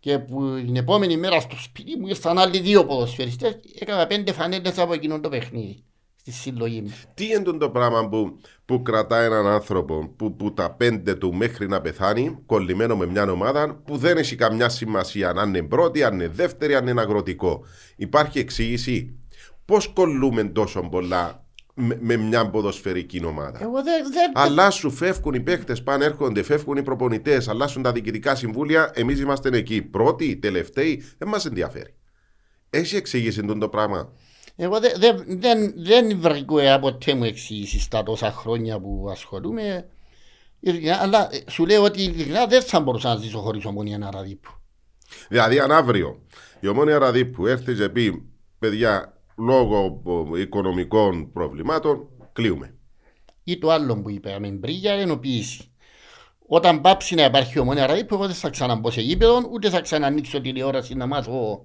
Και που την επόμενη μέρα στο σπίτι μου ήρθαν άλλοι δύο ποδοσφαιριστές, έκανα πέντε φανέλες από εκείνο το παιχνίδι. Συλλογή μου. Τι είναι το πράγμα που, που κρατά έναν άνθρωπο που, που τα πέντε του μέχρι να πεθάνει, κολλημένο με μια ομάδα που δεν έχει καμιά σημασία αν είναι πρώτη, αν είναι δεύτερη, αν είναι αγροτικό. Υπάρχει εξήγηση πώς κολλούμε τόσο πολλά με, με μια ποδοσφαιρική ομάδα. Εγώ δεν, δεν... Αλλά σου φεύγουν οι παίκτες, πάνε έρχονται, φεύγουν οι προπονητές, αλλάσουν τα διοικητικά συμβούλια. Εμείς είμαστε εκεί πρώτοι, τελευταίοι, δεν μας ενδιαφέρει. Έχει εξήγηση το πράγμα. Εγώ δεν δε, δε, δε βρήκα ποτέ μου εξήγηση στα τόσα χρόνια που ασχολούμαι. Αλλά σου λέω ότι ειλικρινά δεν θα μπορούσα να ζήσω χωρίς Ομόνια Αραδίππου. Δηλαδή, αν αύριο η Ομόνια Αραδίππου έρθει και πει, παιδιά, λόγω οικονομικών προβλημάτων, κλείουμε. Ή το άλλο που είπα, με μπρίγια ενοποίηση. Όταν πάψει να υπάρχει η Ομόνια Αραδίππου, εγώ δεν θα ξαναμπω σε γήπεδο, ούτε θα ξανανοίξω τηλεόραση να μάθω.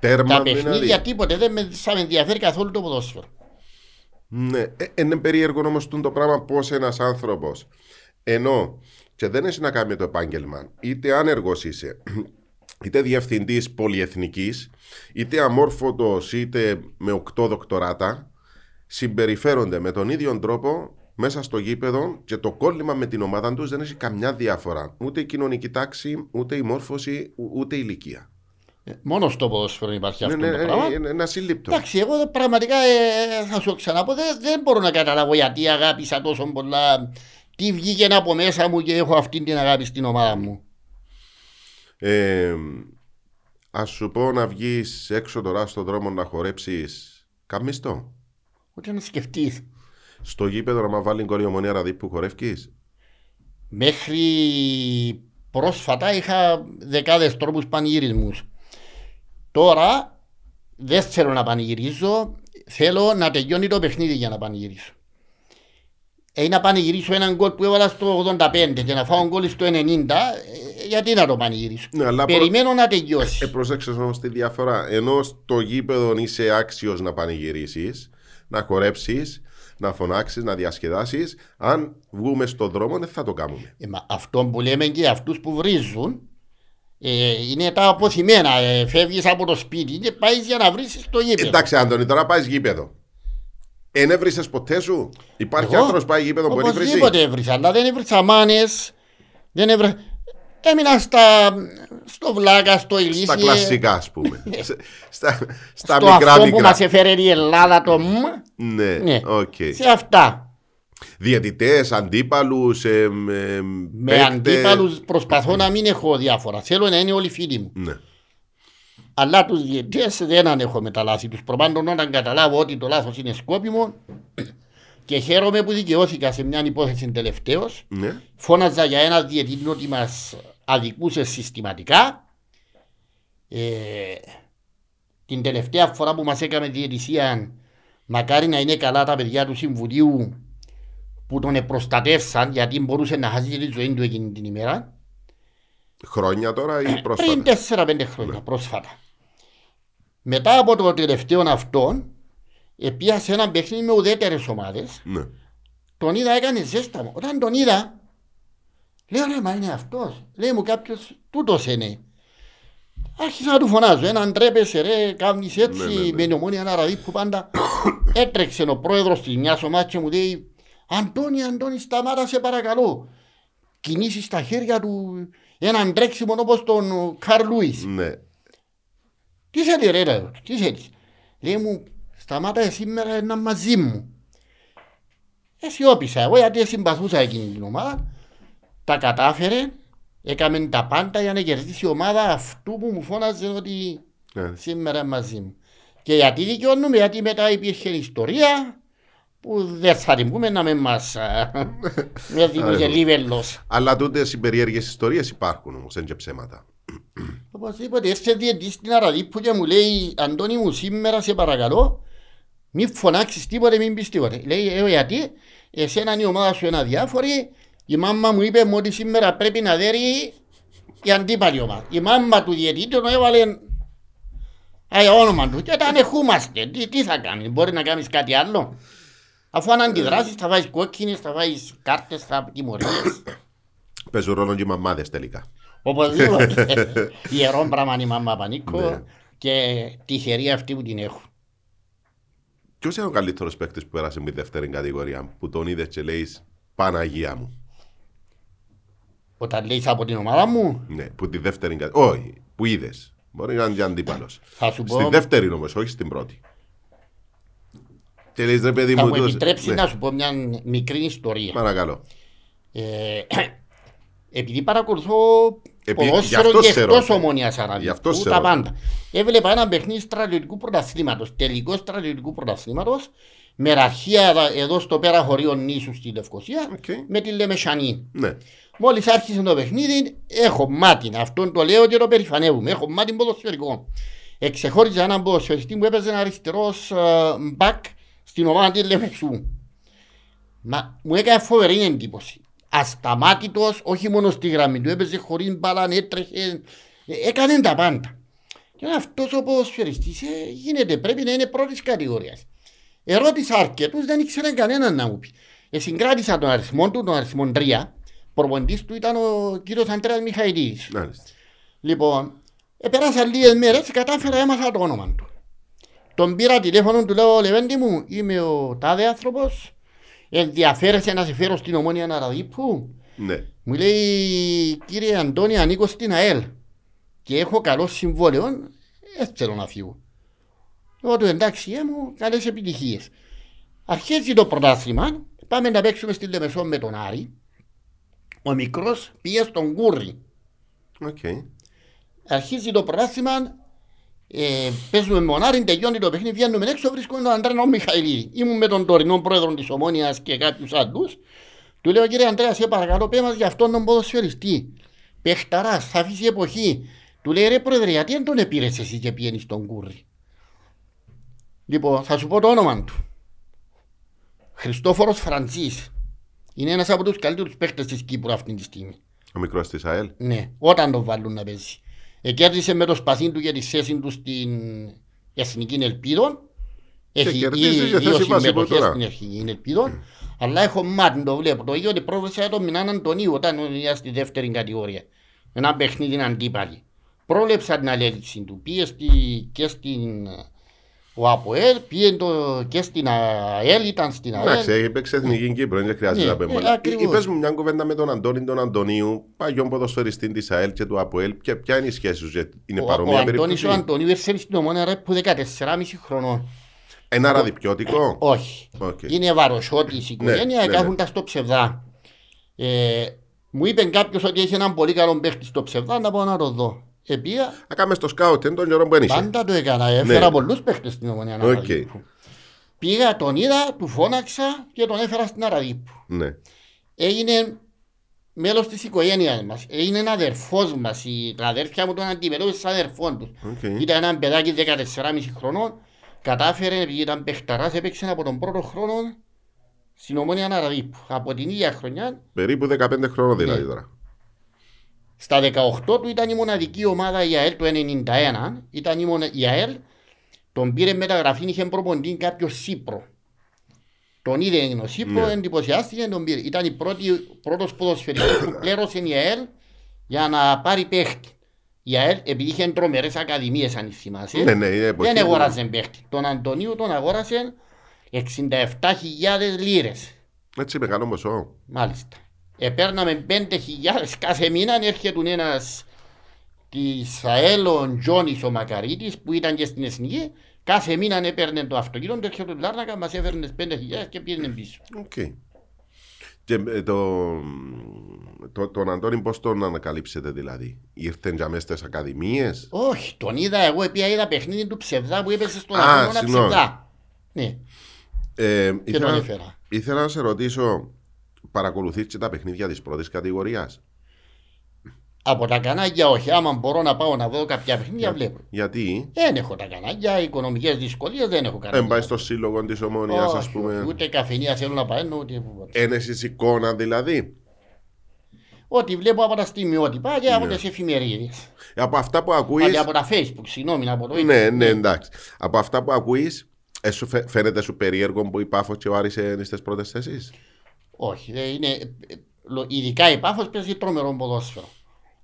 Τέρμα τα παιχνίδια τίποτε, δεν με, θα με ενδιαφέρει καθόλου το ποδόσφαιρο. Ναι, ε, είναι περίεργο όμως το πράγμα πως ένας άνθρωπος, ενώ και δεν έχει να κάνει το επάγγελμα, είτε άνεργος είσαι, είτε διευθυντής πολυεθνικής, είτε αμόρφωτος, είτε με οκτώ δοκτοράτα, συμπεριφέρονται με τον ίδιο τρόπο μέσα στο γήπεδο και το κόλλημα με την ομάδα τους δεν έχει καμιά διαφορά. Ούτε η κοινωνική τάξη, ούτε η μόρφωση, ούτε η ηλικία. Μόνο στο ποδόσφαιρο υπάρχει αυτό το πράγμα. Ένα συλλήπτο. Εντάξει, εγώ πραγματικά ε, θα σου ξαναπώ, δεν, δεν μπορώ να καταλάβω γιατί αγάπησα τόσο πολλά. Τι βγήκε από μέσα μου και έχω αυτή την αγάπη στην ομάδα μου. Ε, ας σου πω να βγεις έξω τώρα στον δρόμο να χορέψεις καμίστο. Ούτε να σκεφτείς. Στο γήπεδο να μα βάλει κοριομονία να δει που χορεύκεις. Μέχρι πρόσφατα είχα δεκάδες τρόπους πανηγυρισμούς. Τώρα δεν θέλω να πανηγυρίζω, θέλω να τελειώνει το παιχνίδι για να πανηγυρίσω. Ε, να πανηγυρίσω έναν γκολ που έβαλα στο ογδόντα πέντε και να φάω γκολ στο ενενήντα, γιατί να το πανηγυρίσω. Ναι, περιμένω προ... να τελειώσει. Ε, προσέξτε όμως τη διαφορά. Ενώ στο γήπεδο είσαι άξιος να πανηγυρίσεις, να χορέψεις, να φωνάξεις, να διασκεδάσεις, αν βγούμε στον δρόμο δεν θα το κάνουμε. Ε, μα αυτό που λέμε και αυτούς που βρίζουν, Ε, είναι τα αποθυμένα. Ε, Φεύγεις από το σπίτι και πάει για να βρει το γήπεδο. Εντάξει, Άντωνη, τώρα πάει γήπεδο. Εν έβρισες ποτέ σου? Υπάρχει άνθρωπος πάει γήπεδο που έβρισε? Οπωσδήποτε έβρισα, αλλά δεν έβρισα μάνες. Δεν έβρισα. Έμεινα στα, στο βλάκα, στο ηλίσιο. Στα κλασικά, ας πούμε. στα στα μικρά μικρά. Αυτό που μας έφερε η Ελλάδα, το μ. Ναι, ναι. Okay. Σε αυτά. Διαιτητές, αντίπαλους, εμ, εμ, με παίκτες. Αντίπαλους προσπαθώ να μην έχω διάφορα. Θέλω να είναι όλοι φίλοι μου. Ναι. Αλλά τους διαιτητές δεν ανέχω μεταλλάσει. Τους προπάντων όταν καταλάβω ότι το λάθος είναι σκόπιμο και χαίρομαι που δικαιώθηκα σε μια υπόθεση τελευταίως. Ναι. Φώναζα για ένα διαιτητή ότι μας αδικούσε συστηματικά. Ε, την τελευταία φορά που μας έκαμε διαιτησία, μακάρι να είναι καλά τα παιδιά του Συμβουλίου που τον προστατεύσαν, γιατί μπορούσε να χάσει τη ζωή του εκείνη την ημέρα. Χρόνια τώρα ή πρόσφατα? Πριν τέσσερα πέντε χρόνια, ναι. Πρόσφατα. Μετά από το τελευταίο αυτό, πήγα σε ένα παιχνίδι με ουδέτερες ομάδες. Ναι. Τον είδα, έκανε ζέστα μου. Όταν τον είδα, λέω, ρε, μα είναι αυτός. Λέει μου κάποιος, τούτος είναι. Άρχισα να του φωνάζω, έναν τρέπεσε ρε, κάνεις έτσι, ναι, ναι, ναι. Με νομόνια να ραβεί που πάντα. Έτρεξε ο πρόεδρος της μιας ομάδας και μου λέει, Αντώνη, Αντώνη, σταμάτα σε παρακαλώ. Κινήσει στα χέρια του έναν τρέξιμο όπως τον Καρλ Λούις. Ναι. Τι θέλει ρε, ρε, τι θέλει. Λέει μου, σταμάτα σήμερα ένα μαζί μου. Εσιώπησα εγώ γιατί συμπαθούσα εκείνη την ομάδα. Τα κατάφερε, έκαμε τα πάντα για να κερδίσει η ομάδα αυτού που μου φώναζε ότι yeah. σήμερα μαζί μου. Και γιατί δικαιώνουμε, γιατί μετά υπήρχε ιστορία που δεν θα την πούμε να με μας λίβελος. Αλλά τούτες οι περιέργειες ιστορίες υπάρχουν όμως, δεν και ψέματα. Οπωσδήποτε, έρχεται διετής στην Αραδίπου και μου λέει, Αντώνη μου, σήμερα σε παρακαλώ μη φωνάξεις τίποτε, μην πεις τίποτε. Λέει, ε, γιατί, εσέναν η ομάδα σου είναι αδιάφορη, η μάμα μου είπε ότι σήμερα πρέπει να δέρει η αντίπαλη ομάδα. Η μάμα του διετή τον έβαλε όνομα του και τα ανεχούμαστε. Τι, τι θα κάνει, μπορεί να κάνεις κάτι άλλο? Αφού αν αντιδράσεις θα βάζεις κόκκινες, θα βάζεις κάρτες, θα τιμωρίες. Παίζουν ρόλο και οι μαμάδες τελικά. Οπωσδήποτε. Ιερόν πράγμα είναι η μαμά Πανίκο και τυχεροί αυτοί που την έχουν. Ποιος είναι ο καλύτερος παίκτης που πέρασε με τη δεύτερη κατηγορία που τον είδες και λέεις Παναγία μου? Όταν λέεις από την ομάδα μου? Ναι, που τη δεύτερη κατηγορία. Όχι, που είδες. Μπορεί να είναι και αντίπαλος. Στη δεύτερη όμως, όχι στην πρώτη. Λες, ρε, παιδί θα μου, μου επιτρέψει ναι. να σου πω μια μικρή ιστορία. Παρακαλώ. Ε, επειδή παρακολουθώ ποδόσφαιρο και εκτός Ομόνιας Αραδίππου, τα πάντα. Έβλεπα ένα παιχνίδι στρατιωτικού πρωταθλήματος, τελικό στρατιωτικού πρωταθλήματος, με ραχία εδώ στο πέρα χωρίων νήσου στη Λευκοσία, okay. με τη Λεμεσανή. Ναι. Μόλις άρχισε το παιχνίδι, έχω μάτι. Αυτόν το λέω και το περηφανεύομαι. Έχω μάτι ποδοσφαιρικό. Εξεχώριζα έναν ποδοσφαιριστή που έπαιζε ένα αριστερό μπακ. Στην ομάδα τη Λεμεσού. Μα μου έκανε φοβερή εντύπωση. Ασταμάτητος, όχι μόνο στη γραμμή του, έπαιζε χωρίς μπάλα, έτρεχε, έκανε τα πάντα. Και αυτός ο ποδοσφαιριστής γίνεται, πρέπει να είναι πρώτης κατηγορίας. Ερώτησα αρκετούς, δεν ήξερε κανέναν να μου πει. Ε, συγκράτησα τον αριθμό του, τον αριθμό τρία. Προπονητής του ήταν ο κύριος Αντρέας Μιχαηλίδης. Λοιπόν, Επέρασαν λίγες μέρες, κατάφερα, έμαθα το όνομα του. Τον πήρα τηλέφωνο, του λέω: Λεβέντη μου, είμαι ο τάδε άνθρωπος. Ενδιαφέρεσαι να σε φέρω στην Ομόνια Ναραδίππου? Ναι. Μου λέει: Κύριε Αντώνη, ανήκω στην ΑΕΛ και έχω καλό συμβόλαιο. Δεν θέλω να φύγω. Εγώ του: εντάξει, έμου, καλές επιτυχίες. Αρχίζει το πρωτάθλημα. Πάμε να παίξουμε στη Λεμεσό με τον Άρη. Ο μικρός πήγε στον Κούρι. Okay. Αρχίζει το πρωτάθλημα. Ε, παίζουμε με τον Άρη, τελειώνει το παιχνίδι. Βγαίνουμε έξω, βρίσκουμε τον Αντρέα Μιχαηλίδη. Ήμουν με τον τωρινό πρόεδρο της Ομόνοιας και κάποιους άλλους. Του λέω: Κύριε Αντρέα, σε παρακαλώ, πέ μας για αυτόν τον ποδοσφαιριστή. Πεχταράς, θα αφήσει εποχή. Του λέει: Ρε πρόεδρε, γιατί δεν τον επήρες εσύ και πιένεις τον Κούρι? Λοιπόν, θα σου πω το όνομα του. Χριστόφορος Φραντζής. Είναι ένας από τους καλύτερους παίκτες της Κύπρου αυτή τη στιγμή. Ο μικρός της ΑΕΛ. Ναι, όταν τον βάλουν να παίζει. Εκέρδισε με το σπαθί του για τη θέση του στην Εθνική Ελπίδων. Έχει δύο συμμετοχές στην Εθνική Ελπίδων. Αλλά έχω μάθει, το βλέπω. Το ίδιο ότι πρόβλεψα τον Μινάν Αντωνίου όταν ήταν στη δεύτερη κατηγορία. Ένα παιχνίδι αντίπαλοι. Πρόβλεψα την αλέληξη του. Πήγε και στην. Ο ΑΠΟΕΛ πήγε και στην ΑΕΛ, ήταν στην ΑΕΛ. Εντάξει, έπαιξε Εθνική Κύπρο, δεν χρειάζεται να πέμπω. Είπες μου μια κουβέντα με τον Αντώνη τον Αντωνίου, παγιόν ποδοσφαιριστή της ΑΕΛ και του ΑΠΟΕΛ, και ποια είναι η σχέση τους, είναι παρόμοια περίπτωση? Ο Αντώνης ο Αντωνίου ήρθε στην Ομόνια από δεκατέσσερα και μισό χρονών. Ένα ραδιπιώτικο? Όχι. Είναι βαροσότης η οικογένεια και έχουν τα στο ψευδά. Μου είπε κάποιος ότι έχει έναν πολύ καλό παίχτη στο ψευδά, να πάω να το δω. Ακάμε στο σκάουτεν τον Γιώργο που ένιξε. Πάντα το έκανα, έφερα ναι. πολλούς παίχτες στην Ομόνια Ναραδίππου. Okay. Πήγα, τον είδα, του φώναξα και τον έφερα στην Ναραδίππου. Ναι. Έγινε μέλος της οικογένειας μας, έγινε ένα αδερφός μας, τα αδέρφια μου τον αντιμετώπισε σαν αδερφόν του. Okay. Ήταν ένα παιδάκι δεκατέσσερα και μισό χρονών, κατάφερε, επειδή ήταν παιχταράς, έπαιξε από τον πρώτο χρόνο στην Ομόνια Ναραδίππου. Από την ίδια χρονιά. Περίπου δεκαπέντε χρόνια δηλαδή τώρα. Ναι. Στα δεκαοκτώ του ήταν η μοναδική ομάδα η ΑΕΛ το ενενήντα ένα. Ήταν η, μονα... η ΑΕΛ, τον πήρε μεταγραφή, είχε προποντή κάποιο Σύπρο. Τον είδε ο Σύπρο, ναι. εντυπωσιάστηκε, τον πήρε. Ήταν η πρώτος ποδοσφαιριστής που πλήρωσε η ΑΕΛ για να πάρει παίχτη. Η ΑΕΛ, επειδή είχε τρομερές ακαδημίες, αν θυμάσαι, ναι, ναι, δεν αγόρασε παίχτη. Τον Αντωνίου τον αγόρασε εξήντα επτά χιλιάδες λίρες. Έτσι μεγάλο ποσό. Μάλιστα. Επέρναμε πέντε χιλιάδες κάθε μήνα, έρχεται ένας της ΑΕΛ, ο Τζόνης ο Μακαρίτης, που ήταν και στην Εθνική. Κάθε μήνα έπαιρνε το αυτοκίνητο, έρχεται του Λάρνακα, μας έφερνε πέντε χιλιάδες και πήγαινε πίσω. Okay. Και το, το, τον Αντώνη πώς τον ανακαλύψετε δηλαδή? Ήρθεν για μέσα στις ακαδημίες? Όχι, τον είδα εγώ, επειδή είδα παιχνίδι του ψευδά που έπαιξε στον αγώνα ψευδά. Ναι. Ε, και ήθελα, τον έφερα. Ήθελα να σε ρωτήσω... Παρακολουθείς και τα παιχνίδια της πρώτης κατηγορίας? Από τα κανάλια όχι. Άμα μπορώ να πάω να δω κάποια παιχνίδια, βλέπω. Γιατί? Δεν έχω τα κανάλια, οικονομικές δυσκολίες, δεν έχω κανάλια. Δεν πάει στο σύλλογο της Ομόνοιας, ας πούμε. Ούτε καφενεία θέλω να πάω, ούτε. Ένεσης εικόνα δηλαδή. Ό,τι βλέπω από τα στιγμιότυπα και από ναι. τις εφημερίδες. Από αυτά που ακούεις. Άντε, από τα Facebook, συγγνώμη, από το ίδιο. Ναι, ναι, εντάξει. Από αυτά που ακούεις, φαίνεται σου περίεργο που η Πάφος και ο Άρης είναι στις πρώτες θέσεις? Όχι, είναι, ειδικά η Πάφος παίζει τρομερό ποδόσφαιρο.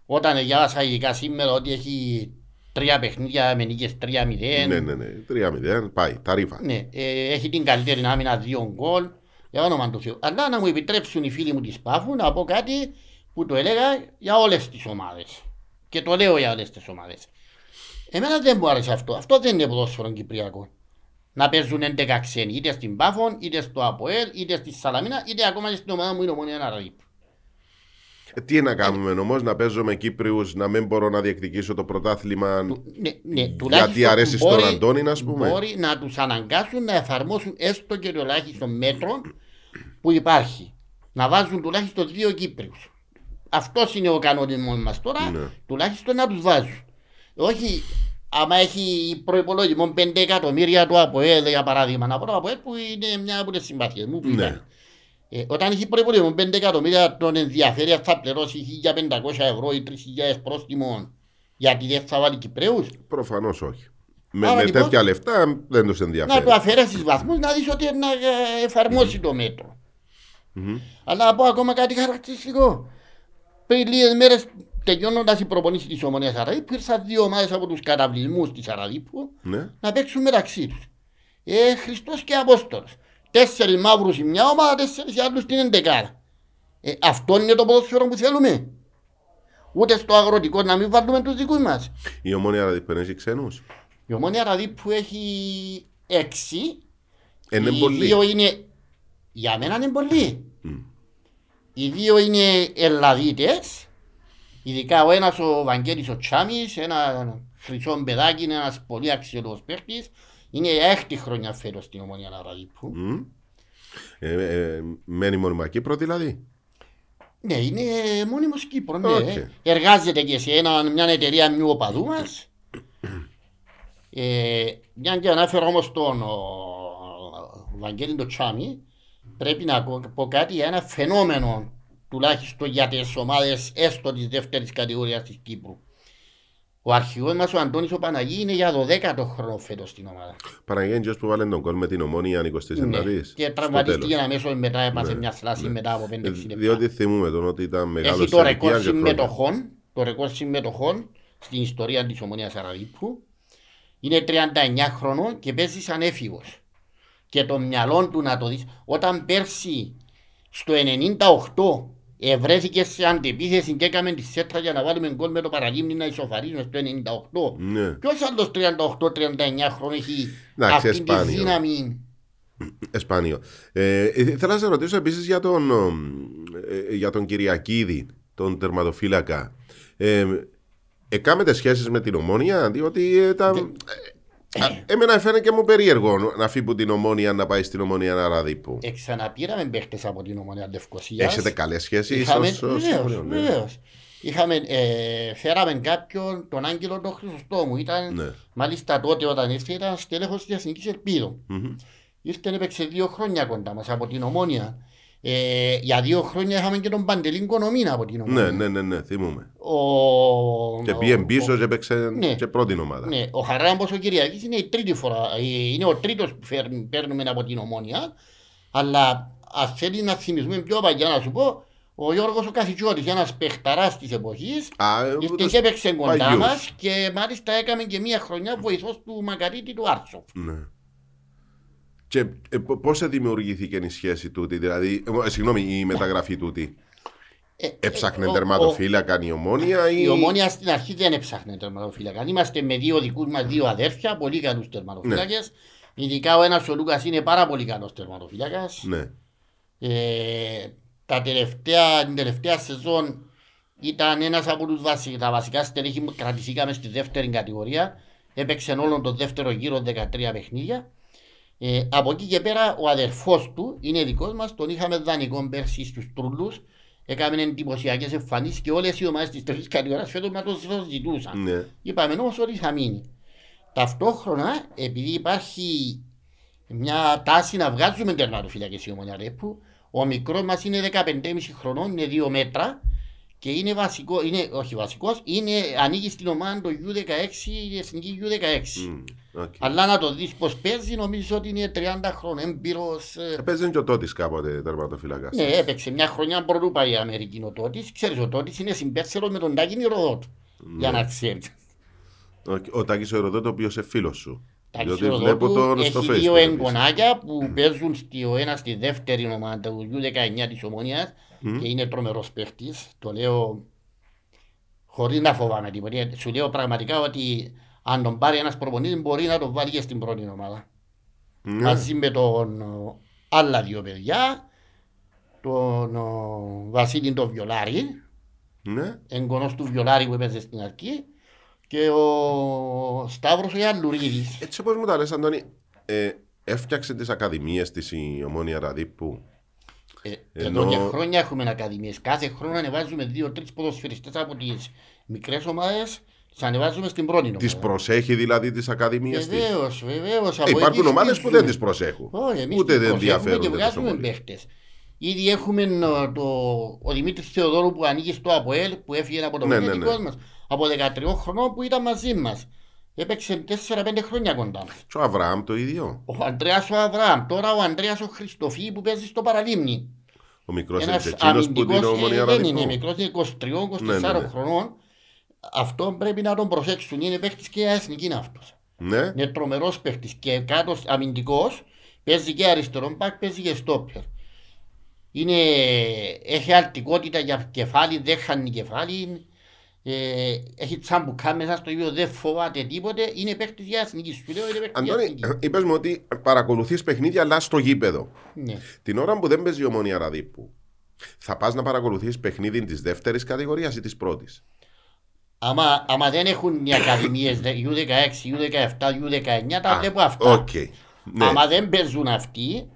Όταν διάβασα ειδικά σήμερα ότι έχει τρία παιχνίδια με νίκες τρία μηδέν. Ναι, ναι, ναι, τρία μηδέν, πάει, τα ρήφα. Ναι, ε, έχει την καλύτερη άμυνα δύο γκολ, για όνομα του Θεού. Αλλά να μου επιτρέψουν οι φίλοι μου της Πάφου να πω κάτι που το έλεγα για όλες τις ομάδες. Και το λέω για όλες τις ομάδες. Εμένα δεν μου άρεσε αυτό. Αυτό δεν είναι ποδόσφαιρο κυπριακό. Να παίζουν έντεκα ξένοι, είτε στην Πάφο, είτε στο ΑΠΟΕΛ, είτε στη Σαλαμίνα, είτε ακόμα και στην ομάδα μου είναι Ομόνια Ναραδίππου. Τι να κάνουμε ε, όμως, να παίζω με Κύπριους, να μην μπορώ να διεκδικήσω το πρωτάθλημα? Του, ναι, ναι, γιατί αρέσει στον Αντώνη, να πούμε. Μπορεί να τους αναγκάσουν να εφαρμόσουν έστω και τουλάχιστον μέτρο που υπάρχει. Να βάζουν τουλάχιστον δύο Κύπριους. Αυτός είναι ο κανονισμός μας τώρα, ναι. τουλάχιστον να τους βάζουν. Όχι. Άμα έχει προϋπολογισμό πέντε εκατομμύρια το ΑΠΟΕΛ, για παράδειγμα, να πω το ΑΠΟΕΛ που είναι μια από τις συμπάθειες μου. Ναι. Ε, όταν έχει προϋπολογισμό πέντε εκατομμύρια, τον ενδιαφέρει αν θα πληρώσει χίλια πεντακόσια ευρώ ή τρεις χιλιάδες πρόστιμο, γιατί δεν θα βάλει Κυπρέους? Προφανώς όχι. Με, Άρα, με λοιπόν, τέτοια λεφτά δεν τους ενδιαφέρει. Να το αφαιρέσεις βαθμούς, να δεις ότι να εφαρμόσει mm-hmm. το μέτρο. Mm-hmm. Αλλά να πω ακόμα κάτι χαρακτηριστικό. Πριν λίγες μέρες τελειώνοντας οι προπονήσεις της Ομονίας Αραδίππου, ήρθαν δύο ομάδες από τους καταβλισμούς της Αραδίππου ναι. να παίξουν μεταξύ τους. Ε, Χριστός και Απόστολος. Τέσσερις μαύρους η μια ομάδα, τέσσερις οι άλλους την εντεκάρα. Ε, αυτό είναι το ποδόσφαιρο που θέλουμε. Ούτε στο αγροτικό να μην βάλουμε τους δικούς μας. Η Ομονία Αραδίππου έχει ξένους. Η Ομονία Αραδίππου έχει έξι. Είναι οι πολλοί. Δύο είναι... Για μένα είναι πολλοί. Mm. Οι δύο είναι Ελλαδίτες. Ειδικά ο ένας ο Βαγγέλης ο Τσάμις, ένα χρυσό παιδάκι, ένας πολύ αξιόλογος παίκτης. Είναι έκτη χρόνια φέτος στην Ομονία Αραδίππου. Mm. Ε, ε, μένει μόνιμα Κύπρο δηλαδή. Ναι, είναι μόνιμος Κύπρο. Ναι. Okay. Εργάζεται και σε ένα, μια εταιρεία μιού οπαδού μας. Ε, μια και ανάφερα όμως τον ο, ο Βαγγέλη το Τσάμι, πρέπει να πω κάτι για ένα φαινόμενο τουλάχιστον για τις ομάδες έστω της δεύτερης κατηγορίας της Κύπρου. Ο αρχηγός μας ο Αντώνης ο Παναγί είναι για δωδέκατο χρόνο φέτος στην ομάδα. Παναγέντιος που βάλε τον κόλ με την Ομόνια εικοστή ενάτης. Ναι, και τραυματίστηκε αμέσως μετά, έπασε ναι, μια θλάση ναι. μετά από πέντε έξι λεπτά. Διότι θυμούμε τον ότι ήταν μεγάλος. Έχει το ρεκόρ συμμετοχών, το ρεκόρ συμμετοχών στην ιστορία της Ομονίας Αραδίππου. Είναι τριάντα εννιά χρονών και παίζει σαν έφηβος. Και το μυαλό του να το δεις. Όταν πέρσι στο ενενήντα οκτώ ευρέθηκε σε αντεπίθεση και έκαμε τη σέτρα για να βάλουμε γκολ με το παραλίμνη να ισοφαρίζουμε στο ενενήντα οκτώ. Ναι. Ποιος άλλος τριάντα οκτώ τριάντα εννιά χρόνων έχει να, αυτή τη δύναμη. Εσπάνιο. Ε, θέλω να σε ρωτήσω επίσης για τον, ε, για τον Κυριακίδη, τον τερματοφύλακα. Ε, Εκάμετε σχέσεις με την Ομόνια, διότι ε, τα... ε, εμένα φαίνεται και μου περίεργο να φύγει από την Ομόνια να πάει στην Ομόνια Αραδίππου. Εξαναπήραμε παίχτες από την Ομόνια Λευκωσίας. Έχετε καλές σχέσεις, είχαμε... ίσως. Βεβαίως, ναι. βεβαίως. Είχαμε, ε, φέραμε κάποιον, τον Άγγελο τον Χρυσοστόμου. Ήταν, ναι. Μάλιστα τότε όταν ήρθε ήταν στέλεχος της Εθνικής Ελπίδου. Mm-hmm. Ήρθε να παίξει δύο χρόνια κοντά μας από την Ομόνια. Ε, για δύο χρόνια είχαμε και τον Παντελή Οικονομίνα από την ομάδα. Ναι, ναι, ναι, ναι θυμούμε. Ο... Και πήγε πίσω και παίξε ναι, και πρώτη ομάδα. Ναι, ο Χαράμπος ο Κυριακής είναι η τρίτη φορά, είναι ο τρίτος που φέρν, παίρνουμε από την Ομόνια. Αλλά αν θέλει να θυμηθούμε πιο παλιά να σου πω, ο Γιώργος ο Καθητσιώτης, ένας παιχταράς της εποχής, ήρθε και έπαιξε κοντά μας και μάλιστα έκαμε και μία χρονιά βοηθός του Μακαρίτη του Άρτσοφ. Ναι. Και πώς δημιουργήθηκε η σχέση τούτη, δηλαδή, συγγνώμη, η μεταγραφή τούτη. Ε, έψαχνε ε, τερματοφύλακα η Ομόνια ή... Η Ομόνια στην αρχή δεν έψαχνε τερματοφύλακα. Είμαστε με δύο δικούς μας δύο αδέρφια, πολύ καλούς τερματοφύλακες. Ναι. Ειδικά ο ένας ο Λούκας είναι πάρα πολύ καλός τερματοφύλακας. Ναι. Ε, τα τελευταία, την τελευταία σεζόν ήταν ένας από τους βασι, τα βασικά στελέχη που κρατηθήκαμε στη δεύτερη κατηγορία. Έπαιξε όλον τον δεύτερο γύρο δεκατρία παιχνίδια. Ε, από εκεί και πέρα ο αδερφός του είναι δικός μας, τον είχαμε δανεικό πέρσι στους Τρούλους. Έκαμε εντυπωσιακές εμφανίσεις και όλες οι ομάδες της τρίτης κατηγορίας φέτος να το ζητούσαν. Ναι. Είπαμε όμως ότι θα μείνει. Ταυτόχρονα, επειδή υπάρχει μια τάση να βγάζουμε τερματοφύλακες η Ομονία Αραδίππου, ο μικρός μας είναι δεκαπέντε κόμμα πέντε χρονών, είναι δύο μέτρα και είναι βασικό, είναι, όχι βασικός, είναι, ανοίγει στην ομάδα το γιου δεκαέξι, η εθνική γιου δεκαέξι. Mm. Okay. Αλλά να το δεις πως παίζει, νομίζω ότι είναι τριάντα χρόνων έμπειρος. Παίζει και ο Τότης κάποτε τερματοφύλακας. Ναι, έπαιξε μια χρονιά πρωτού πάει η Αμερική ο Τότης. Ξέρεις, ο Τότης είναι συμπέρσερος με τον Τάκη Ηροδότου. Ναι. Για να ξέρεις. Okay. Ο Τάκης Ηροδότου, ο οποίος είναι φίλος σου. Τάκης Ηροδότου έχει δύο εγγονάκια που mm. παίζουν στη, ο ένας στη δεύτερη ομάδα του γιου δεκαεννιά της Ομόνιας mm. και είναι τρομερός παίχτης. Το λέω χωρίς να φοβάμαι τίποτα. Σου λέω πραγματικά ότι. Αν τον πάρει ένας προπονητής μπορεί να τον βάλει και στην πρώτη ομάδα. Ναι. Μαζί με τον άλλα δύο παιδιά, τον Βασίλη τον Βιολάρη, ναι. εγγονός του Βιολάρη που έπαιζε στην αρχή και ο Σταύρος ο Ιαλουρίδης. Έτσι όπως μου τα λες Αντώνη, ε, έφτιαξε τις ακαδημίες της η Ομόνια Αραδίππου. Ε, Ενώ και χρόνια έχουμε ακαδημίες. Κάθε χρόνο ανεβάζουμε δύο-τρεις ποδοσφαιριστές από τις μικρές ομάδες. Σα ανεβάζουμε στην πρώτη ομάδα. Τις προσέχει δηλαδή τις ακαδημίες της. Βεβαίως, βεβαίως. Ε, υπάρχουν ομάδες που δεν τις προσέχουν. Όχι, εμείς ούτε δεν ενδιαφέρονται. Και βγάζουμε παίχτες. Ήδη έχουμε το... ο Δημήτρης Θεοδόρου που ανοίγει στο ΑΠΟΕΛ που έφυγε από το ναι, μηχανικό ναι, ναι. μας. Από δεκατρία χρονών που ήταν μαζί μας. Έπαιξε τέσσερα πέντε χρόνια κοντά μας. Ο Αβραάμ το ίδιο. Ο Ανδρέας ο Αβραάμ. Τώρα ο Ανδρέας ο Χριστοφή που παίζει στο Παραλίμνη. ο μικρός Ελτετσίνος που την Ομονία Ραδικό. Είναι μικρός, είναι είκοσι τρία είκοσι τέσσερα χρονών. Αυτό πρέπει να τον προσέξουν. Είναι παίχτης και εθνική είναι αυτός. Ναι. Είναι τρομερός παίχτης και κάτω αμυντικός. Παίζει και αριστερό μπακ, παίζει και στόπερ. Είναι, έχει αλτικότητα για κεφάλι, δεν χάνει κεφάλι. Ε, έχει τσαμπουκά μέσα στο ίδιο, δεν φοβάται τίποτε. Είναι παίχτης για εθνική. Σου λέω, είναι παίχτης για εθνική. Αντώνη, είπες μου ότι παρακολουθείς παιχνίδια αλλά στο γήπεδο. Ναι. Την ώρα που δεν παίζει η Ομόνοια Ραδίπου, θα πας να παρακολουθείς παιχνίδι της δεύτερης κατηγορίας ή της πρώτης? Άμα, άμα δεν έχουν οι ακαδημίες γιου δεκαέξι, γιου δεκαεπτά, γιου δεκαεννιά, τα βλέπω αυτά. Okay. Ναι. Άμα δεν παίζουν αυτοί,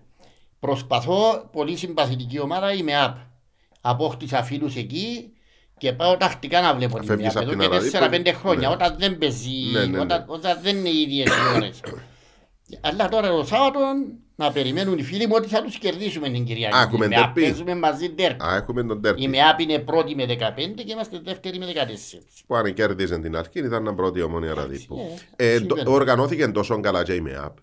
προσπαθώ πολύ συμπαθητική ομάδα, είμαι ΑΠ. Απόκτησα φίλους εκεί και πάω τακτικά να βλέπω την ΑΠ. Εδώ και τέσσερα πέντε χρόνια, ναι. Όταν δεν παίζει, ναι, ναι, ναι. Όταν, όταν δεν είναι οι ίδιες ώρες. Αλλά τώρα το Σάββατο να περιμένουν οι φίλοι μου ότι θα τους κερδίσουμε την Κυριακή. Έχουμε ΑΠ, παίζουμε μαζί ντέρπι. Η ΜΕΑΠ είναι πρώτη με δεκαπέντε και είμαστε δεύτερη με δεκατέσσερα. Που αν κέρδιζαν την αρχή ήταν ένα πρώτη Ομόνοια Ραδίπου. Οργανώθηκε τόσο καλά και η ΜΕΑΠ.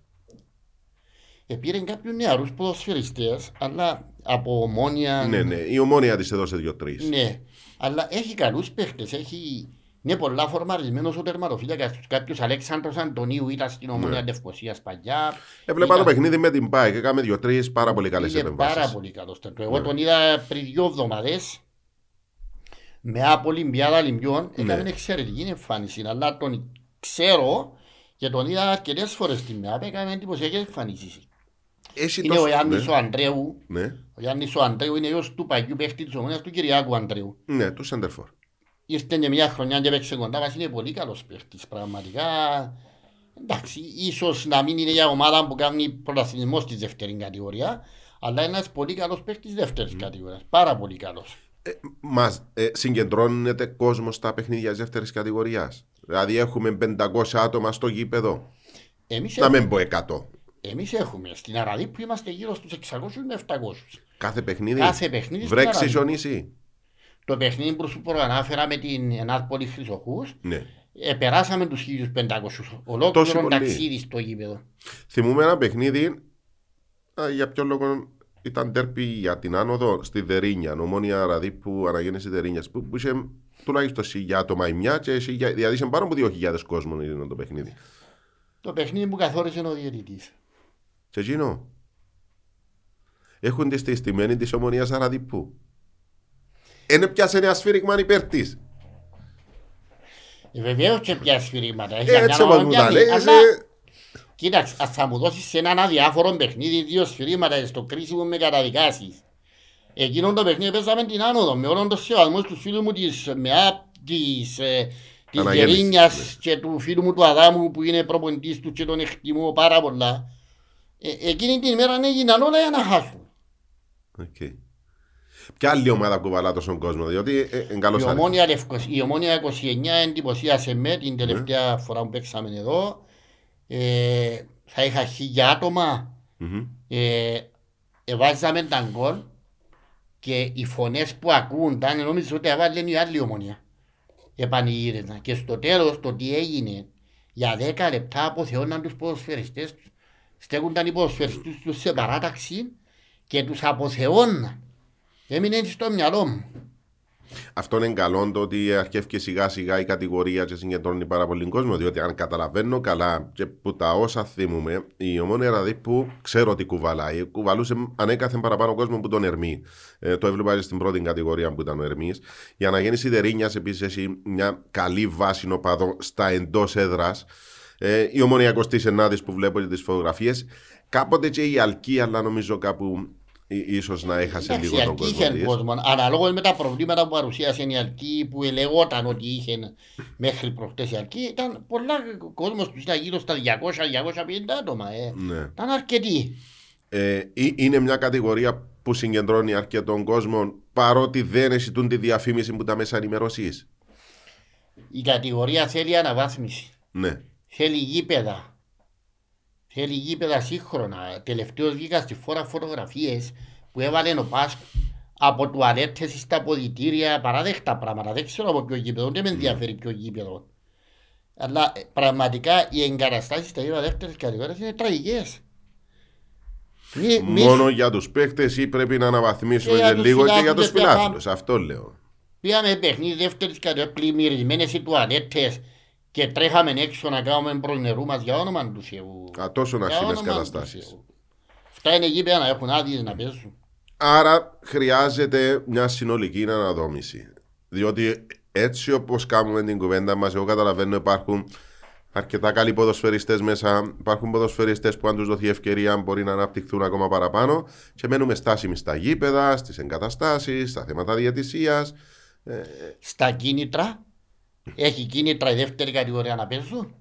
Επήραν κάποιους νεαρούς ποδοσφαιριστές, αλλά από Ομόνοια. Ναι, ναι, η Ομόνοια της έδωσε δύο τρία. Ναι, αλλά έχει καλούς παίχτες. Έχει... Είναι πολλά φορμαρισμένος ο τερματοφύλακας. Κάποιος Αλέξανδρος Αντωνίου ήταν στην Ομόνοια Λευκωσίας παλιά. Έβλεπα ήταν... το παιχνίδι με την ΠΑΕ και έκαμε δύο τρία πάρα πολύ καλές επεμβάσεις. Πάρα πολύ καλός. Εγώ ναι. τον είδα πριν δύο εβδομάδες με Απολυμπιάδα Λιμπιών. Έκανε ναι. εξαιρετική εμφάνιση, αλλά τον ξέρω και τον είδα αρκετές φορές στην ΜΕΑΠ. Έκανε εντυπωσιακές εμφανίσεις. Εσύ είναι τόσο... ο Γιάννης ναι. ο Ανδρέου. Ναι. Ο Γιάννης ο Ανδρέου είναι γιος του παγιού παίχτη της Ομονίας του Κυριάκου Ανδρέου. Ναι, του Σεντερφόρ. Ήρθε και μια χρονιά και παίξε κοντά μας, είναι πολύ καλός παίχτης. Πραγματικά, εντάξει, ίσως να μην είναι για ομάδα που κάνει πρωταθλητισμό στη δεύτερη κατηγορία, αλλά ένας πολύ καλός παίχτης δεύτερης mm. κατηγορίας. Πάρα πολύ καλός. Ε, μας ε, συγκεντρώνεται κόσμο στα παιχνίδια της δεύτερης κατηγορίας. Δηλαδή, έχουμε πεντακόσια άτομα στο γήπεδο. Εμείς να μην πω εκατό. Εμείς έχουμε στην Αραδίπου είμαστε γύρω στους εξακόσιους με επτακόσιους. Κάθε παιχνίδι. Κάθε παιχνίδι. Βρέξει ζωνίσει. Το παιχνίδι που σου προανάφερα με την Ενάπολη Χρυσοχούς. Ναι. Ε, περάσαμε τους χίλιους πεντακόσιους. Ολόκληρο ταξίδι στο γήπεδο. Θυμούμε ένα παιχνίδι. Α, για ποιο λόγο ήταν τέρπι για την άνοδο στη Δερίνια. Ομόνοια Ραδίπου, αναγέννηση Δερίνιας. Που, που είχε τουλάχιστον χίλια άτομα η μια και δηλαδή σε πάνω από δύο χιλιάδες κόσμων ήταν το παιχνίδι. Το παιχνίδι που καθόρισε ο διαιτητής. Σε εκείνο, έχουν τη στημένη της Ομονίας Ραδίπου. Είναι πιάσε ένα σφύριγμα υπέρ της. Ε, βεβαίως και πιάσε σφύριγματα. Ε, έτσι όμως μου τα λέει. Κοίταξε, ας θα μου δώσεις έναν αδιάφορο παιχνίδι, δύο σφύριγματα στο κρίσιμο με καταδικάσεις. Εκείνο το παιχνίδι παίζαμε την άνοδο, με όλον τον σεβασμό στους φίλους μου της ΜΕΑΠ, της... της Γερίνιας και του φίλου μου του Αδάμου που είναι προπονητής του και τον εκτιμώ πάρα πολλά. Ε, εκείνη την ημέρα έγιναν όλα για να χάσουν. Okay. Ποια άλλη ομάδα κουβαλά τόσο κόσμο, διότι ε, ε, καλώς η, ομόνοια, η Ομόνοια είκοσι εννιά εντυπωσίασε με την τελευταία mm. φορά που παίξαμε εδώ. Ε, θα είχα χίλια άτομα. Mm-hmm. Ε, εβάζαμε τα γκολ και οι φωνές που ακούνταν νομίζω ότι έβαλαν η άλλη Ομόνοια. Επανηγύριζαν. Και στο τέλος το τι έγινε, για δέκα λεπτά αποθεώναν τους ποδοσφαιριστές τους. Στέκονταν οι ποδοσφαιριστές τους σε παράταξη και τους αποθεώναν. Έμεινε έτσι στο μυαλό μου. Αυτό είναι καλό το ότι αρχεύει σιγά σιγά η κατηγορία και συγκεντρώνει πάρα πολύ κόσμο. Διότι αν καταλαβαίνω καλά και που τα όσα θυμούμε, η Ομόνοια Ραδίπου ξέρω ότι κουβαλάει. Κουβαλούσε ανέκαθεν παραπάνω κόσμο που τον Ερμή. Ε, το έβλεπα στην πρώτη κατηγορία που ήταν ο Ερμής. Η αναγέννηση Δερίνιας επίσης έχει μια καλή βάση νοπαδό στα εντός έδρας. Ε, η Ομόνοια εικοστή ενάτη που βλέπω για τις φωτογραφίες. Κάποτε και η Αλκή, αλλά νομίζω κάπου ίσως να έχασε λίγο τον κόσμο. Η Αλκή είχε κόσμο. Αναλόγως με τα προβλήματα που παρουσίασε η Αλκή, που ελεγόταν ότι είχε μέχρι προχτές η Αλκή, ήταν πολλά κόσμος του, ήταν γύρω στα διακόσια με διακόσια πενήντα άτομα. Ε. Ναι. Ήταν αρκετοί. Ε, είναι μια κατηγορία που συγκεντρώνει αρκετών κόσμων, παρότι δεν αισθητούν τη διαφήμιση που τα μέσα ενημέρωσης. Η κατηγορία θέλει αναβάθμιση. Ναι. Θέλει γήπεδα, θέλει γήπεδα σύγχρονα. Τελευταίως βγήκα στη φορά φωτογραφίες που έβαλε ο Πάσκ από τουαλέτες στα ποδητήρια, παράδεκτα πράγματα. Δεν ξέρω από ποιο γήπεδο, δεν με ενδιαφέρει ποιο γήπεδο. Αλλά πραγματικά οι εγκαταστάσεις στα γήπεδα δεύτερης κατηγορίας είναι τραγικές. Μη, μόνο μη... για τους παίκτες ή πρέπει να αναβαθμίσουμε και και λίγο και για τους φιλάθλους. Αυτό λέω. Πήγαμε παιχνίδι δεύτερης κατηγορίας, πλημμυρισμένες οι τουαλέτες και τρέχαμε έξω να κάνουμε προς νερού μας για όνομα του Θεού. Α, τόσο αχύλες καταστάσεις. Αυτά είναι γήπεδα να έχουν άδειες να παίζουν. Άρα χρειάζεται μια συνολική αναδόμηση. Διότι έτσι όπως κάνουμε την κουβέντα μας, εγώ καταλαβαίνω υπάρχουν αρκετά καλοί ποδοσφαιριστές μέσα. Υπάρχουν ποδοσφαιριστές που αν τους δοθεί ευκαιρία μπορεί να αναπτυχθούν ακόμα παραπάνω και μένουμε στάσιμοι στα γήπεδα, στις εγκαταστάσεις, στα θέματα διαιτησίας. Στα κίνητρα. Έχει κίνητρα η δεύτερη κατηγορία να παίζουν.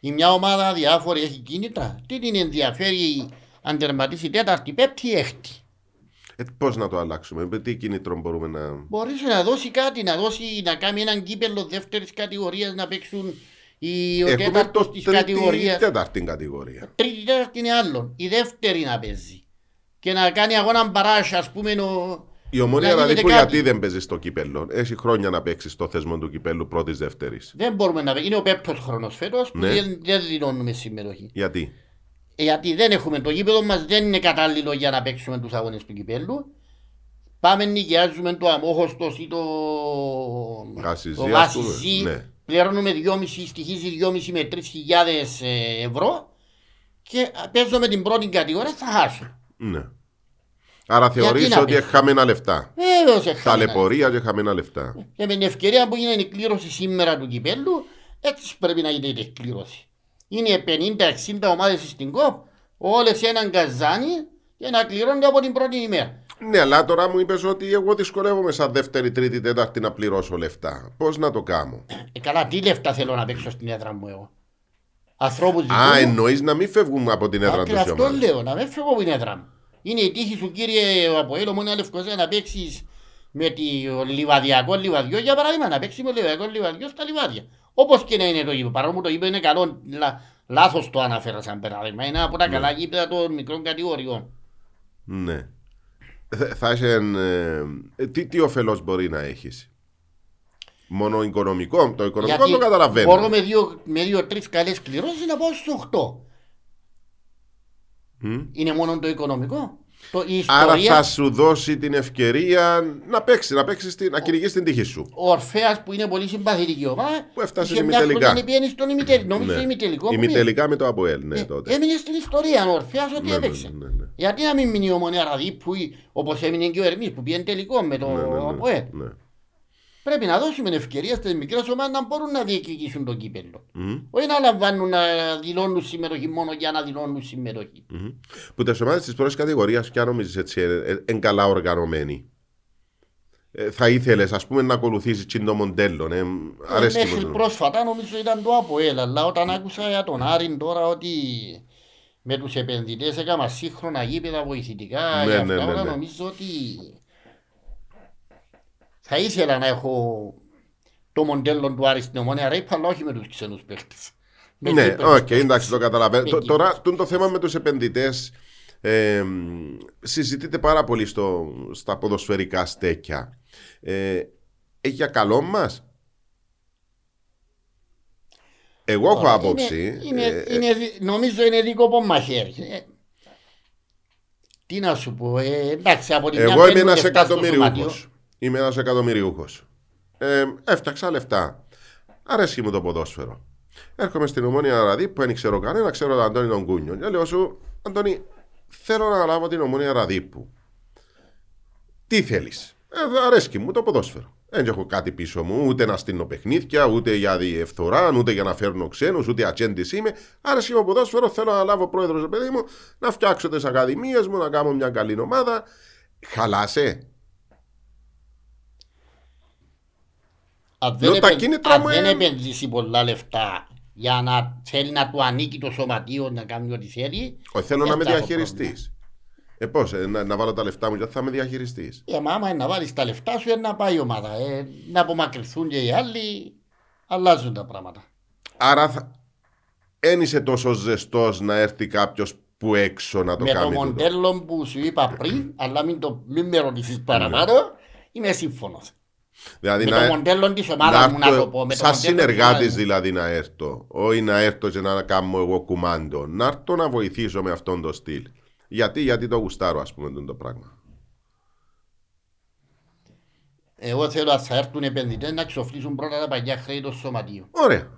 Η μια ομάδα διάφορη έχει κίνητρα. Τι την ενδιαφέρει αν τερματίσει τέταρτη, πέπτη, έκτη. Ε, πώς να το αλλάξουμε, με τι κίνητρο μπορούμε να. Μπορεί να δώσει κάτι, να, δώσει, να κάνει έναν κύπελλο δεύτερης κατηγορίας να παίξουν. Η έχουμε το τρίτη τέταρτη κατηγορία. Τρίτη τέταρτη είναι άλλον. Η δεύτερη να παίζει. Και να κάνει αγώνα μπαράζ, ας πούμε. Ο... Η Ομονία Ραδικού γιατί δεν παίζει στο κύπελλο. Έχει χρόνια να παίξει στο θεσμό του κυπέλλου πρώτης δεύτερης. Δεν μπορούμε να παίξει. Είναι ο πέπτος χρόνος φέτος που ναι. δεν, δεν δηλώνουμε συμμετοχή. Γιατί? Γιατί δεν έχουμε. Το γήπεδο μας δεν είναι κατάλληλο για να παίξουμε τους αγώνες του κυπέλλου. Πάμε νοικιάζουμε το Αμόχωστος ή το Γασιζή. Πληρώνουμε δυόμισι, στοιχίζει δυόμισι με τρεις χιλιάδες ευρώ και παίζω με την πρώτη κατηγορία θα χάσω. Ναι. Άρα θεωρείς ότι έχει χαμένα λεφτά. Βέβαιος έχει χαμένα. Ταλαιπωρία και χαμένα λεφτά. Και με την ευκαιρία που γίνεται η κλήρωση σήμερα του κυπέλλου, έτσι πρέπει να γίνεται η κλήρωση. Είναι πενήντα εξήντα ομάδες στην ΚΟΠ, όλες έναν καζάνι και να κληρώνονται από την πρώτη ημέρα. Ναι, αλλά τώρα μου είπες ότι εγώ δυσκολεύομαι σαν δεύτερη, τρίτη, τέταρτη να πληρώσω λεφτά. Πώς να το κάνω? Ε, καλά, τι λεφτά θέλω να παίξω στην έδρα μου εγώ. Ανθρώπους δικούς. Α, εννοείς να μην φεύγουμε από την έδρα του σιωμάτου. Αυτό λέω, να μην φεύγω από την έδρα μου. Είναι η τύχη σου, κύριε Αποέλο, μόνο Λευκοσία να παίξεις με το Λιβαδιακό Λιβαδιό, για παράδειγμα, να παίξεις με το Λιβαδιακό Λιβαδιό στα Λιβάδια. Όπως και να είναι το γήπεδο. Παρόλο που το γήπεδο είναι καλό, λα, λάθος το αναφέρα σαν παράδειγμα. Είναι από τα ναι. καλά γήπεδα των μικρών κατηγοριών. Ναι. Θα είσαι, ε, τι, τι όφελος μπορεί να έχεις? Μόνο οικονομικό. Το οικονομικό γιατί το καταλαβαίνω. Μπορώ με δύο-τρεις δύο, καλές κληρώσεις να πάω στους οκτώ. Mm. Είναι μόνο το οικονομικό. Το, η ιστορία... Άρα θα σου δώσει την ευκαιρία να παίξει, να, παίξεις, να κυνηγείς την τύχη σου. Ο Ορφέας που είναι πολύ συμπαθητική ομάδα. Που έφτασε στην ημιτελικά. Νόμιζε ημιτελικό. Ημιτελικά με το Αποέλ. Ναι, ε, τότε. Έμεινε στην ιστορία ο Ορφέας ότι ναι, έπαιξε. Ναι, ναι, ναι. Γιατί να μην μείνει η Ομονία Ραδί όπως έμεινε και ο Ερμής που πήγαινε τελικό με το ναι, ναι, ναι, Αποέλ. Ναι. Πρέπει να δώσουμε ευκαιρία στις μικρές ομάδες να μπορούν να διεκδικήσουν τον κύπελλο. Mm. Όχι να λαμβάνουν να δηλώνουν συμμετοχή μόνο για να δηλώνουν συμμετοχή. Mm. Που τις ομάδες της πρώτης κατηγορίας, ποια νομίζεις έτσι, είναι ε, ε, καλά οργανωμένοι. Ε, θα ήθελες, ας πούμε, να ακολουθήσεις το μοντέλο. Ε, ε, μέχρι πρόσφατα νομίζω ήταν το Αποέλ, αλλά όταν άκουσα για τον Άρην τώρα ότι με τους επενδυτές έκανα σύγχρονα γήπεδα βοηθητικά, ναι, αυτά, ναι, ναι, ναι. νομίζω ότι. Θα ήθελα να έχω το μοντέλο του Άρη στην Ομονία Ρέιπα, αλλά όχι με τους ξένους παίχτες. Ναι, οκ, εντάξει, το καταλαβαίνω. Τώρα, το θέμα με τους επενδυτές ε, συζητείται πάρα πολύ στο, στα ποδοσφαιρικά στέκια. Ε, για καλό μας. Εγώ έχω άποψη. Είναι, είναι, ε, είναι, νομίζω είναι δίκοπο μαχαίρι. Τι να σου πω, ε, εντάξει, από την μια εγώ είμαι ένας εκατομμυριούχος. Είμαι ένας εκατομμυριούχος. Ε, έφταξα λεφτά. Αρέσει μου το ποδόσφαιρο. Έρχομαι στην Ομόνια Ραδί που δεν ξέρω κανένα, ξέρω τον Αντώνη τον Κούνιο. Και λέω σου, Αντώνη, θέλω να λάβω την Ομόνια Ραδίπου. Τι θέλεις? Ε, αρέσει μου το ποδόσφαιρο. Δεν έχω κάτι πίσω μου, ούτε να στείλω παιχνίδια, ούτε για διεφθορά, ούτε για να φέρνω ξένους, ούτε ατζέντης είμαι. Αρέσει μου το ποδόσφαιρο, θέλω να λάβω πρόεδρο στο παιδί μου, να φτιάξω τις ακαδημίες μου, να κάνω μια καλή ομάδα. Χαλάσε. Αν δεν, επεν... δεν επενδύσει πολλά λεφτά για να θέλει να του ανήκει το σωματείο να κάνει ό,τι θέλει. Όχι, θέλω να με διαχειριστείς. Ε, πώς, ε, να, να βάλω τα λεφτά μου γιατί θα με διαχειριστείς. Ε, μα άμα ε, να βάλεις τα λεφτά σου, ε, να πάει η ομάδα. Ε, να απομακρυνθούν και οι άλλοι. Αλλάζουν τα πράγματα. Άρα, θα... εν είσαι τόσο ζεστός να έρθει κάποιος που έξω να το με κάνει. Με το μοντέλο το... που σου είπα πριν, αλλά μην, το... μην με ρωτήσεις παραπάνω, είμαι σύμφωνος. Δηλαδή με να... το μοντέλο της ομάδας μου να το πω. Σαν συνεργάτης δηλαδή να έρθω. Όχι να έρθω και να κάνω εγώ κουμάντο. Να έρθω να βοηθήσω με αυτόν τον στυλ. Γιατί, γιατί το γουστάρω, ας πούμε, το πράγμα. Εγώ θέλω ας θα έρθουν επενδυτές να ξοφλήσουν πρώτα τα παλιά χρέη των σωματείων. Ωραία.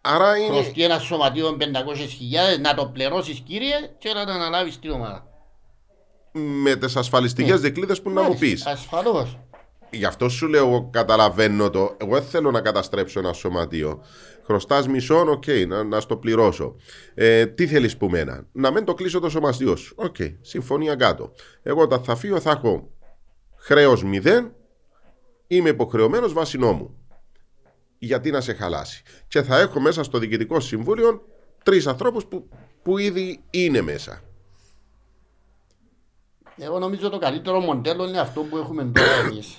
Άρα είναι... Προστεί ένα σωματείο πεντακόσιες χιλιάδες να το πληρώσεις, κύριε, και να το αναλάβεις την ομάδα. Με τις ασφαλιστικές δικλείδες που να μου πεις. Ασφαλώς. Γι' αυτό σου λέω, εγώ καταλαβαίνω το. Εγώ δεν θέλω να καταστρέψω ένα σωματείο. Χρωστάς μισόν, οκ, okay, να, να στο πληρώσω. Ε, τι θέλεις που μένα, να μην το κλείσω το σωματείο σου. Οκ, okay, συμφωνία κάτω. Εγώ όταν θα φύγω θα έχω χρέος μηδέν. Είμαι υποχρεωμένος βάσει νόμου. Γιατί να σε χαλάσει. Και θα έχω μέσα στο διοικητικό συμβούλιο τρεις ανθρώπους που, που ήδη είναι μέσα. Εγώ νομίζω το καλύτερο μοντέλο είναι αυτό που έχουμε τώρα εμείς.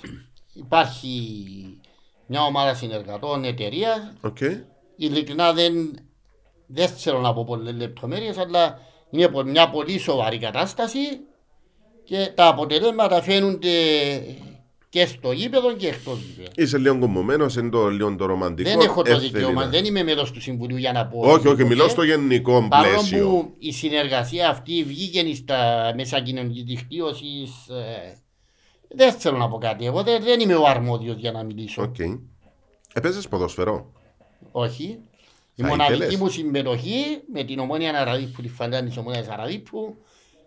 Υπάρχει μια ομάδα συνεργατών, εταιρεία. Okay. Ειλικρινά δεν, δεν θέλω να πω πολλές λεπτομέρειες, αλλά είναι μια πολύ σοβαρή κατάσταση και τα αποτελέσματα φαίνονται και στο γήπεδο και εκτός γήπεδο. Είσαι λίγο κομμωμένος, είναι το λίγο το ρομαντικό. Δεν έχω το δικαίωμα, δεν είμαι μέλος του Συμβουλίου για να πω. Όχι, όχι, μιλώ στο γενικό πλαίσιο. Παρόλο που η συνεργασία αυτή βγήκε στα μέσα κοινωνικής δικτύωσης, ε, δεν θέλω να πω κάτι. Εγώ δεν, δεν είμαι ο αρμόδιος για να μιλήσω. Okay. Έπαιζες ποδόσφαιρο? Όχι. Η θα μοναδική ήθελες. Μου συμμετοχή με την Ομόνια Αραδίππου, τη φαντάνη Ομόνιας Αραδίππου,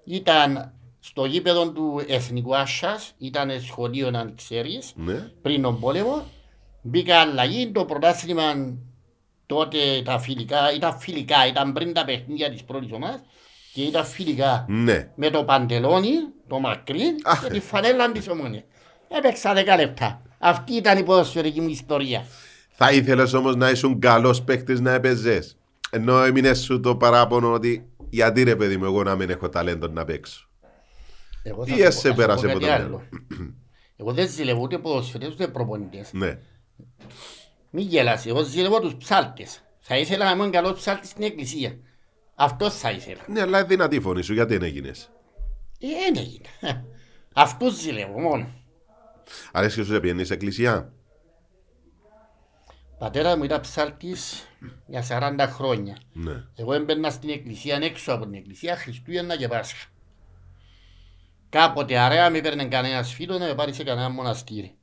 ήταν. Στο γήπεδο του Εθνικού Άσσας, ήταν σχολείο αν ξέρεις, ναι. Πριν τον πόλεμο. Μπήκα αλλαγή, το πρωτάθλημα τότε τα φιλικά, ήταν φιλικά, ήταν πριν τα παιχνίδια της πρώτης ομάδας και ήταν φιλικά. Ναι. Με το παντελόνι, το μακρύ και τη φανέλα της Ομόνιας. Έπαιξα δέκα λεπτά. Αυτή ήταν η ποδοσφαιρική μου ιστορία. Θα ήθελες όμως να ήσουν καλός παίκτης να έπαιζες. Ενώ έμεινε σου το παράπονο ότι γιατί ρε παιδί μου εγώ να μην έχω ταλέντο να παίξω. Εγώ θα θα πω, πέρασε από το εγώ δεν ζηλεύω ούτε ποδοσφαιρές ούτε προπονητές. Ναι. Μην γελάσει, εγώ ζηλεύω τους ψάλτες. Θα ήθελα να είμαι καλός ψάλτης στην εκκλησία. Αυτό θα ήθελα. Ναι, αλλά δυνατή φωνή σου, γιατί δεν έγινες. Ε, δεν έγινα. Αυτούς ζηλεύω μόνο. Αρέσκει σου να πηγαίνεις εκκλησία. Πατέρα μου ήταν ψάλτης για σαράντα χρόνια. Ναι. Εγώ έμπαιρνα στην εκκλησία, έξω από την εκκλησία, Χριστούγεννα και Πάσχα. Κάποτε αρέα με παίρνει κανένας φίλος να με πάρει σε κανένα μοναστήρι.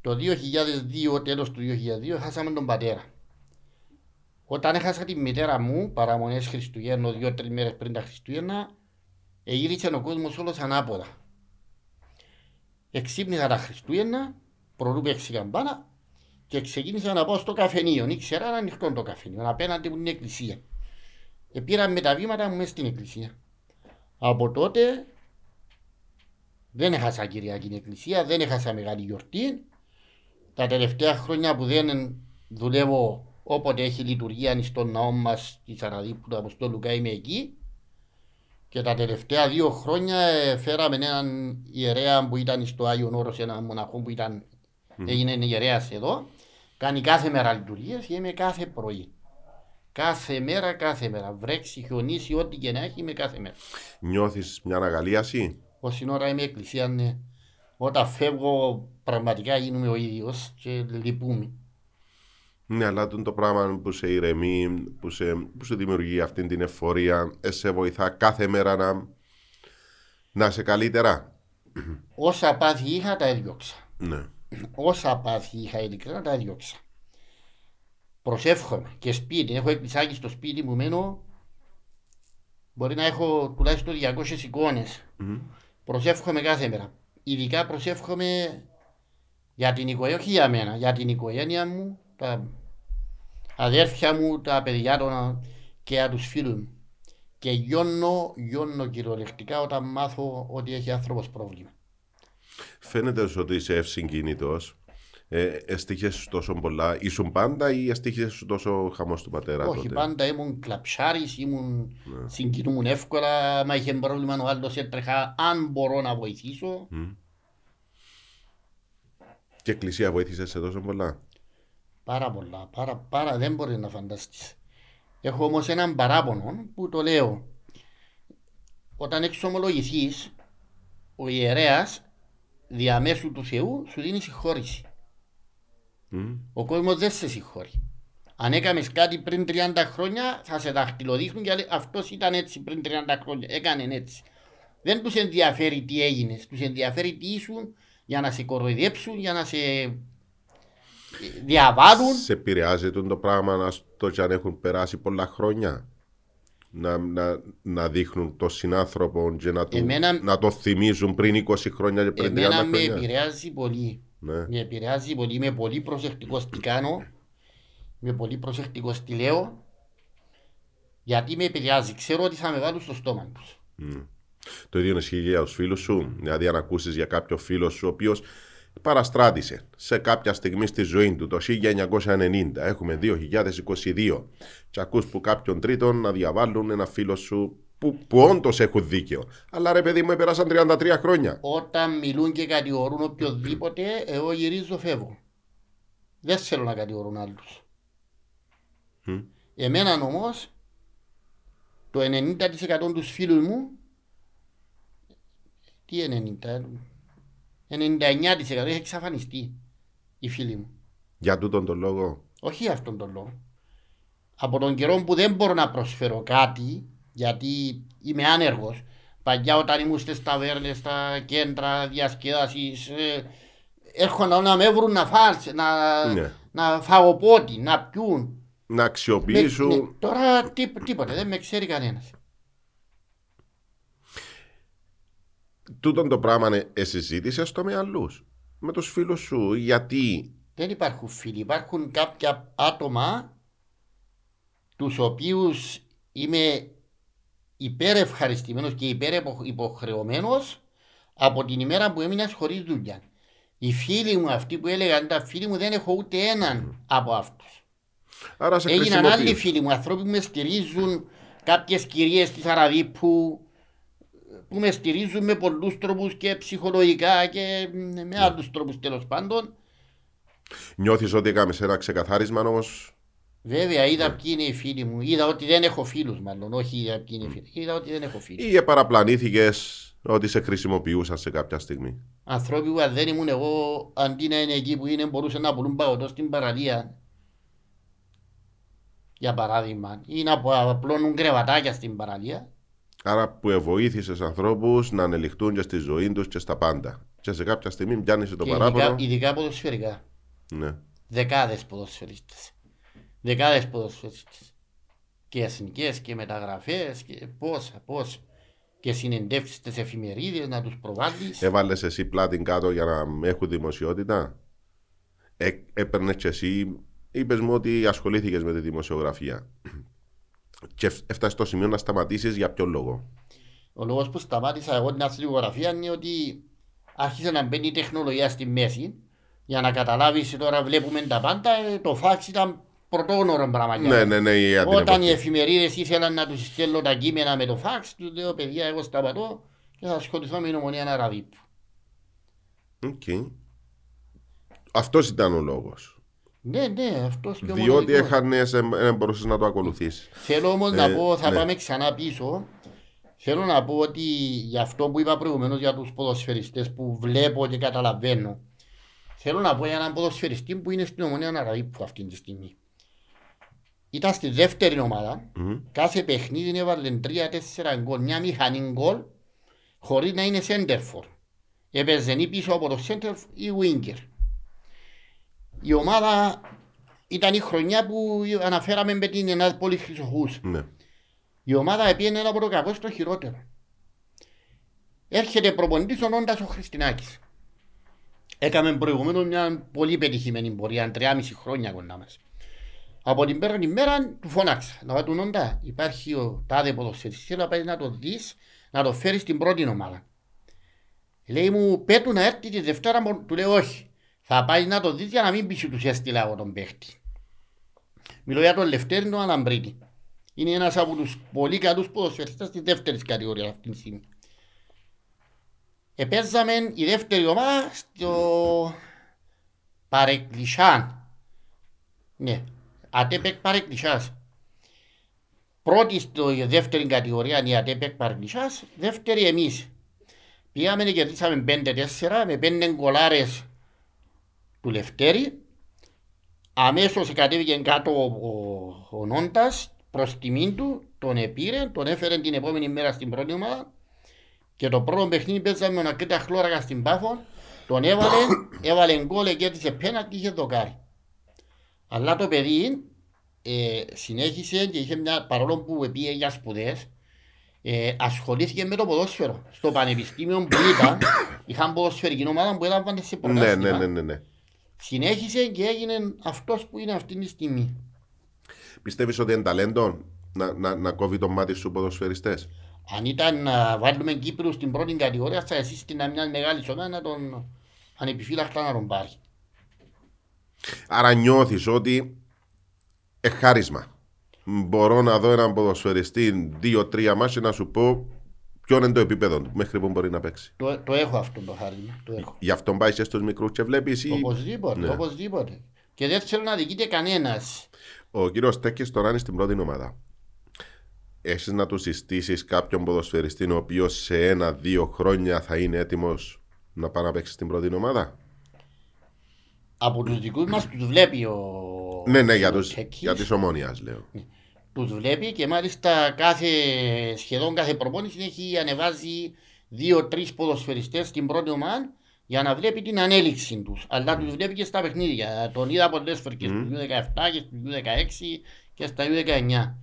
Το δύο χιλιάδες δύο, τέλος του δύο χιλιάδες δύο, χάσαμε τον πατέρα. Όταν έχασα τη μητέρα μου, παραμονές Χριστουγέννου, δύο-τρεις μέρες πριν τα Χριστούγεννα, εγύρισε ο κόσμος όλος ανάποδα. Εξύπνησα τα Χριστούγεννα, προλού παίξει καμπάνα και ξεκίνησα να πάω στο καφενείο. Ήξερα να ανοιχτώ το καφενείο, απέναντι μου την εκκλησία. Ε, πήρα με τα βήματα μου μέσα στην εκκλησία. Από τότε δεν έχασα Κυριακή εκκλησία, δεν έχασα μεγάλη γιορτή. Τα τελευταία χρόνια που δεν δουλεύω όποτε έχει λειτουργία στον ναό μας της Αραδίππου του Αποστόλου Λουκά είμαι εκεί. Και τα τελευταία δύο χρόνια φέραμε έναν ιερέα που ήταν στο Άγιον Όρος, έναν μοναχό που ήταν, mm. έγινε ιερέας εδώ. Κάνει κάθε μέρα λειτουργίες και είμαι κάθε πρωί. Κάθε μέρα, κάθε μέρα. Βρέξει, χιονίσει, ό,τι και να έχει είμαι κάθε μέρα. Νιώθεις μια αναγαλίαση? Όσην ώρα είμαι εκκλησία, ναι. Όταν φεύγω, πραγματικά γίνομαι ο ίδιος και λυπούμε. Ναι, αλλά το πράγμα που σε ηρεμεί, που σε, που σε δημιουργεί αυτή την ευφορία, σε βοηθά κάθε μέρα να, να είσαι καλύτερα. Όσα πάθη είχα, τα έδιωξα. Ναι. Όσα πάθη είχα, ειλικρινά, τα έδιωξα. Προσεύχομαι και σπίτι, έχω εκκλησάκι στο σπίτι που μένω, μπορεί να έχω τουλάχιστον διακόσιες εικόνες. Mm-hmm. Προσεύχομαι κάθε μέρα. Ειδικά προσεύχομαι για την οικογένεια, όχι για μένα, για την οικογένεια μου, τα αδέρφια μου, τα παιδιά των και για τους φίλους μου. Και γιώνω, γιώνω κυριολεκτικά όταν μάθω ότι έχει άνθρωπος πρόβλημα. Φαίνεται ότι είσαι ευσυγκίνητος. Ε, εστίχεσαι σου τόσο πολλά, ήσουν πάντα ή εστίχεσαι σου τόσο χαμός του πατέρα? Όχι, τότε. Πάντα ήμουν κλαψάρης, ήμουν yeah. συγκινούμουν εύκολα. Μα είχε πρόβλημα ο άλλος έτρεχα αν μπορώ να βοηθήσω. Mm. Και εκκλησία βοήθησε σε τόσο πολλά? Πάρα πολλά, πάρα, πάρα δεν μπορεί να φανταστείς. Έχω όμως έναν παράπονο που το λέω. Όταν εξομολογηθείς, ο ιερέας διαμέσου του Θεού σου δίνει συγχώρηση. Mm. Ο κόσμος δεν σε συγχωρεί. Αν έκαμες κάτι πριν τριάντα χρόνια, θα σε δαχτυλοδείχνουν και λέει, αυτός ήταν έτσι πριν τριάντα χρόνια, έκανε έτσι. Δεν τους ενδιαφέρει τι έγινες, τους ενδιαφέρει τι ήσουν για να σε κοροϊδέψουν, για να σε διαβάρουν. Σε επηρεάζει το πράγμα να το και αν έχουν περάσει πολλά χρόνια. Να, να, να δείχνουν τον συνάνθρωπο και να, του, εμένα, να το θυμίζουν πριν είκοσι χρόνια και πριν τριάντα χρόνια. Εμένα με επηρεάζει πολύ. Ναι. Με επηρεάζει πολύ. Είμαι πολύ προσεκτικός τι κάνω. Είμαι πολύ προσεκτικός τι λέω. Γιατί με επηρεάζει. Ξέρω ότι θα με βάλουν στο στόμα τους. Mm. Το ίδιο ισχύει για τους φίλους σου. Δηλαδή αν ακούσεις για κάποιο φίλο σου ο οποίος παραστράτησε σε κάποια στιγμή στη ζωή του το χίλια εννιακόσια ενενήντα, έχουμε δύο χιλιάδες είκοσι δύο και ακούς που κάποιον τρίτον να διαβάλλουν ένα φίλο σου που, που όντως έχουν δίκαιο, αλλά ρε παιδί μου επέρασαν τριάντα τρία χρόνια. Όταν μιλούν και κατηγορούν οποιοδήποτε, εγώ γυρίζω, φεύγω, δεν θέλω να κατηγορούν άλλους. Mm. Εμένα όμως το ενενήντα τοις εκατό τους φίλους μου, τι ενενήντα τοις εκατό, ενενήντα εννέα τοις εκατό έχει εξαφανιστεί οι φίλοι μου. Για τούτον τον λόγο. Όχι αυτόν τον λόγο. Από τον καιρό που δεν μπορώ να προσφέρω κάτι, γιατί είμαι άνεργος. Παλιά όταν ήμουν στις ταβέρνες, στα κέντρα διασκέδασης, έρχονταν να με βρουν να φας, να, ναι. να φάω πότι, να πιούν. Να αξιοποιήσουν. Με, ναι. Τώρα τί, τίποτα, δεν με ξέρει κανένας. Τούτον το πράγμα συζήτησες το με άλλους, με τους φίλους σου, γιατί... Δεν υπάρχουν φίλοι, υπάρχουν κάποια άτομα τους οποίους είμαι υπερευχαριστημένος και υπερυποχρεωμένος από την ημέρα που έμεινα χωρίς δουλειά. Οι φίλοι μου αυτοί που έλεγαν τα φίλοι μου, δεν έχω ούτε έναν από αυτούς. Άρα σε έγιναν άλλοι φίλοι μου, ανθρώποι που με στηρίζουν, κάποιες κυρίες της Αραβίππου που με στηρίζουν με πολλούς τρόπους και ψυχολογικά και με άλλους τρόπους, τέλος πάντων. Νιώθεις ότι έκαμε ένα ξεκαθάρισμα όμως? Βέβαια, είδα ποιοι είναι οι φίλοι μου. Είδα ότι δεν έχω φίλους, μάλλον. Όχι, είδα ποιοι είναι οι φίλοι. Είδα ότι δεν έχω φίλους. Ή παραπλανήθηκες ότι σε χρησιμοποιούσαν σε κάποια στιγμή. Ανθρώποι που δεν ήμουν εγώ, αντί να είναι εκεί που είναι, μπορούσαν να πουλούν παγωτό στην παραλία. Για παράδειγμα, ή να απλώνουν κρεβατάκια στην παραλία. Άρα που βοήθησες ανθρώπους να ανελιχτούν και στη ζωή τους και στα πάντα. Και σε κάποια στιγμή πιάνεσαι το παράπονο. Ειδικά ποδοσφαιρικά. Ναι. Δεκάδες ποδοσφαιρίστες. Δεκάδες ποδοσφαιρίστες. Και εθνικές και μεταγραφές και πόσα, πόσα. Και συνεντεύξεις στις εφημερίδες να τους προβάλλεις. Έβαλες εσύ πλάτη κάτω για να έχουν δημοσιότητα. Ε, έπαιρνες και εσύ. Είπες μου ότι ασχολήθηκες με τη δημοσιογραφία. Και έφτασε στο σημείο να σταματήσεις για ποιο λόγο? Ο λόγος που σταμάτησα εγώ την αθλητογραφία είναι ότι άρχισε να μπαίνει η τεχνολογία στη μέση. Για να καταλάβεις, τώρα βλέπουμε τα πάντα. Το φάξ ήταν πρωτόγνωρο πράγμα. Ναι, ναι, ναι, όταν οι εφημερίδες ήθελαν να τους στέλνω τα κείμενα με το φάξ, του λέω παιδιά, εγώ σταματώ και θα ασχοληθώ με την Ομονία Αραβίππου. Okay. Αυτός ήταν ο λόγος. Ναι, ναι, αυτός και ο μοναδικός. Διότι έχανες, δεν μπορούσες να το ακολουθήσεις. Θέλω όμως ε, να πω, θα ναι. πάμε ξανά πίσω. Θέλω να πω ότι για αυτό που είπα προηγουμένως για τους ποδοσφαιριστές που βλέπω και καταλαβαίνω. Θέλω να πω για έναν ποδοσφαιριστή που είναι στην Ομονία Αραβίππου αυτή τη στιγμή. Ήταν στη δεύτερη ομάδα. Mm-hmm. Κάθε παιχνίδι έβαλε τρία τέσσερα γκολ. Μια μηχανή γκολ χωρίς να είναι σέντερφορ. Έπαιζε πίσω από το σέντερφορ ή winger. Η ομάδα ήταν η χρονιά που αναφέραμε με την Ενάδη Πόλη Χρυσοχούς. Ναι. Η ομάδα έπιανε από το κακό στο χειρότερο. Έρχεται προπονητής ο Νόντας ο Χριστινάκης. Έκαμε προηγουμένως μια πολύ πετυχημένη πορεία, τρία μισή χρόνια κοντά μας. Από την πρώτη μέρα του φώναξα. Να πάω του Νόντα, υπάρχει ο τάδε ποδοσφαιριστής, θέλω να πάει να το δεις, να το φέρεις στην πρώτη ομάδα. Λέει μου, πέτου να έρθει τη Δευτέρα, του λέω όχι. Θα πάει να το δεις για να μην πεις τους έστειλα από τον παίχτη. Μιλώ για τον Λευτέρη τον Αναμπρίτη. Είναι ένας από τους πολύ καλούς ποδοσφαιριστές της δεύτερης κατηγορίας αυτήν τη στιγμή. Επέζαμε η δεύτερη ομάδα στο Παρεκκλησάν. Ναι, Ατέπεκ Παρεκκλησάς. Πρώτη στο δεύτερη κατηγορία είναι η Ατέπεκ Παρεκκλησάς, δεύτερη εμείς. Πήγαμε και κερδίσαμε πέντε τέσσερα με πέντε γκολάρες του Λευτέρη Αμέσως κατέβηκε κάτω ο, ο Νόντας, προς τιμήν του, τον επήρε, τον έφερε την επόμενη μέρα στην πρώτη ομάδα και το πρώτο παιχνίδι παίζαμε με Ακρίτα Χλώρακα στην Πάφο, τον έβαλε, έβαλε γκόλ και έδισε πέναλτι και είχε δοκάρι. Αλλά το παιδί ε, συνέχισε και είχε μια, παρόλο που πήγε για σπουδές, ε, ασχολήθηκε με το ποδόσφαιρο. Στο πανεπιστήμιο που ήταν, είχαν ποδοσφαιρική ομάδα που έλαβαν σε πρωτάθλημα. Ναι, ναι, ναι, ναι. Συνέχισε και έγινε αυτός που είναι αυτή τη στιγμή. Πιστεύεις ότι είναι ταλέντο να, να, να κόβει το μάτι στους ποδοσφαιριστές? Αν ήταν να βάλουμε Κύπρου στην πρώτη κατηγορία, θα εσείς στην μια μεγάλη σώμα να τον ανεπιφύλακτα να τον πάρει. Άρα νιώθεις ότι εχάρισμα. Μπορώ να δω έναν ποδοσφαιριστή δύο τρία μάτς να σου πω ποιο είναι το επίπεδο του, μέχρι που μπορεί να παίξει. Το, το έχω αυτό το χάρισμα. Το έχω. Γι' αυτό πάει στους μικρούς και βλέπεις. Ή... Οπωσδήποτε, ναι. Οπωσδήποτε. Και δεν θέλω να δικείται κανένας. Ο κύριος Τέκης τώρα είναι στην πρώτη ομάδα. Έχεις να του συστήσεις κάποιον ποδοσφαιριστή ο οποίος σε ένα-δύο χρόνια θα είναι έτοιμος να πάει να παίξει στην πρώτη ομάδα? Από τους δικούς μας τους βλέπει ο Ναι, ναι, για, τους, για τις Ομόνοιας λέω. Τους βλέπει και μάλιστα κάθε, σχεδόν κάθε προπόνηση έχει ανεβάζει δύο-τρεις ποδοσφαιριστές στην πρώτη ομάδα για να βλέπει την ανέλυξη τους. Αλλά τους βλέπει και στα παιχνίδια. Τον είδα πολλές φορές και στους γιου δεκαεπτά και στους γιου δεκαέξι και στα γιου δεκαεννιά.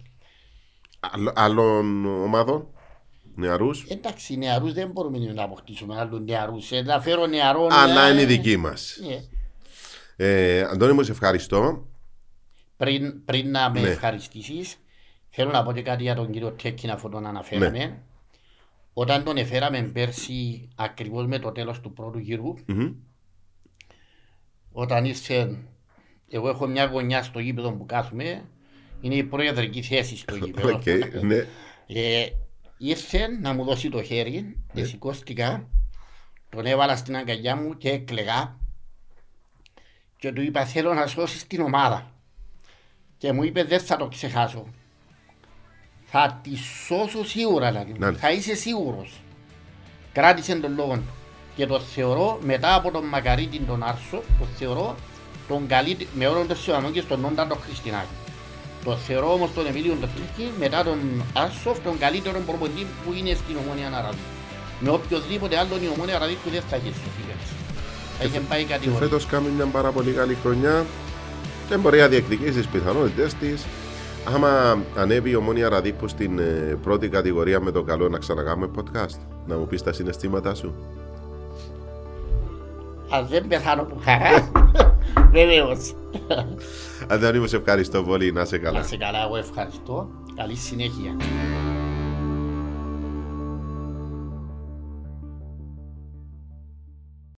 Άλλων ομάδων, νεαρούς. Εντάξει, νεαρούς δεν μπορούμε να αποκτήσουμε άλλους νεαρούς. Εναφέρω νεαρών. Αλλά είναι δική μας. Yeah. Ε, Αντώνη μου, σε ευχαριστώ. Πριν, πριν να με ναι. ευχαριστήσεις, θέλω να πω και κάτι για τον κύριο Τέκη, αφού τον αναφέραμε. Ναι. Όταν τον έφεραμε πέρσι, ακριβώς με το τέλος του πρώτου γύρου, mm-hmm. όταν ήρθε, εγώ έχω μια γωνιά στο γήπεδο που κάθομαι. Είναι η προεδρική θέση στο γήπεδο. Okay, ναι. ε, ήρθε να μου δώσει το χέρι, ναι. σηκώστηκα, τον έβαλα στην αγκαλιά μου και έκλαιγα και του είπα θέλω να σώσεις την ομάδα και μου είπε δεν θα το ξεχάσω, θα τη σώσω σίγουρα, δηλαδή. ναι. θα είσαι σίγουρος. Κράτησε τον λόγο του και το θεωρώ μετά από τον Μακαρίτη τον Άρσο, το θεωρώ τον καλύτερο με όλων των Σιωανών και στον Όντα τον Χριστινάκη. Το θεωρώ όμως τον Εμίλιο Ντοφίλκη μετά τον Άσοφ τον καλύτερο προπονητή που είναι στην Ομόνια Αραδίκου. Με οποιοδήποτε άλλον η Ομόνια Αραδίκου δεν θα είχε σωθεί πέρσι. Θα είχε πάει κατηγορία. Και φέτος κάνει μια πάρα πολύ καλή χρονιά και μπορεί να διεκδικήσει τις πιθανότητες της. Άμα ανέβει η Ομόνια Αραδίκου στην ε, πρώτη κατηγορία με το καλό να ξανακάνουμε podcast, να μου πεις τα συναισθήματά σου. Αν δεν πεθάνω που χαρά, βεβαίως. Αντώνη μου, σε ευχαριστώ πολύ. Να σε καλά. Να σε καλά, εγώ ευχαριστώ. Καλή συνέχεια.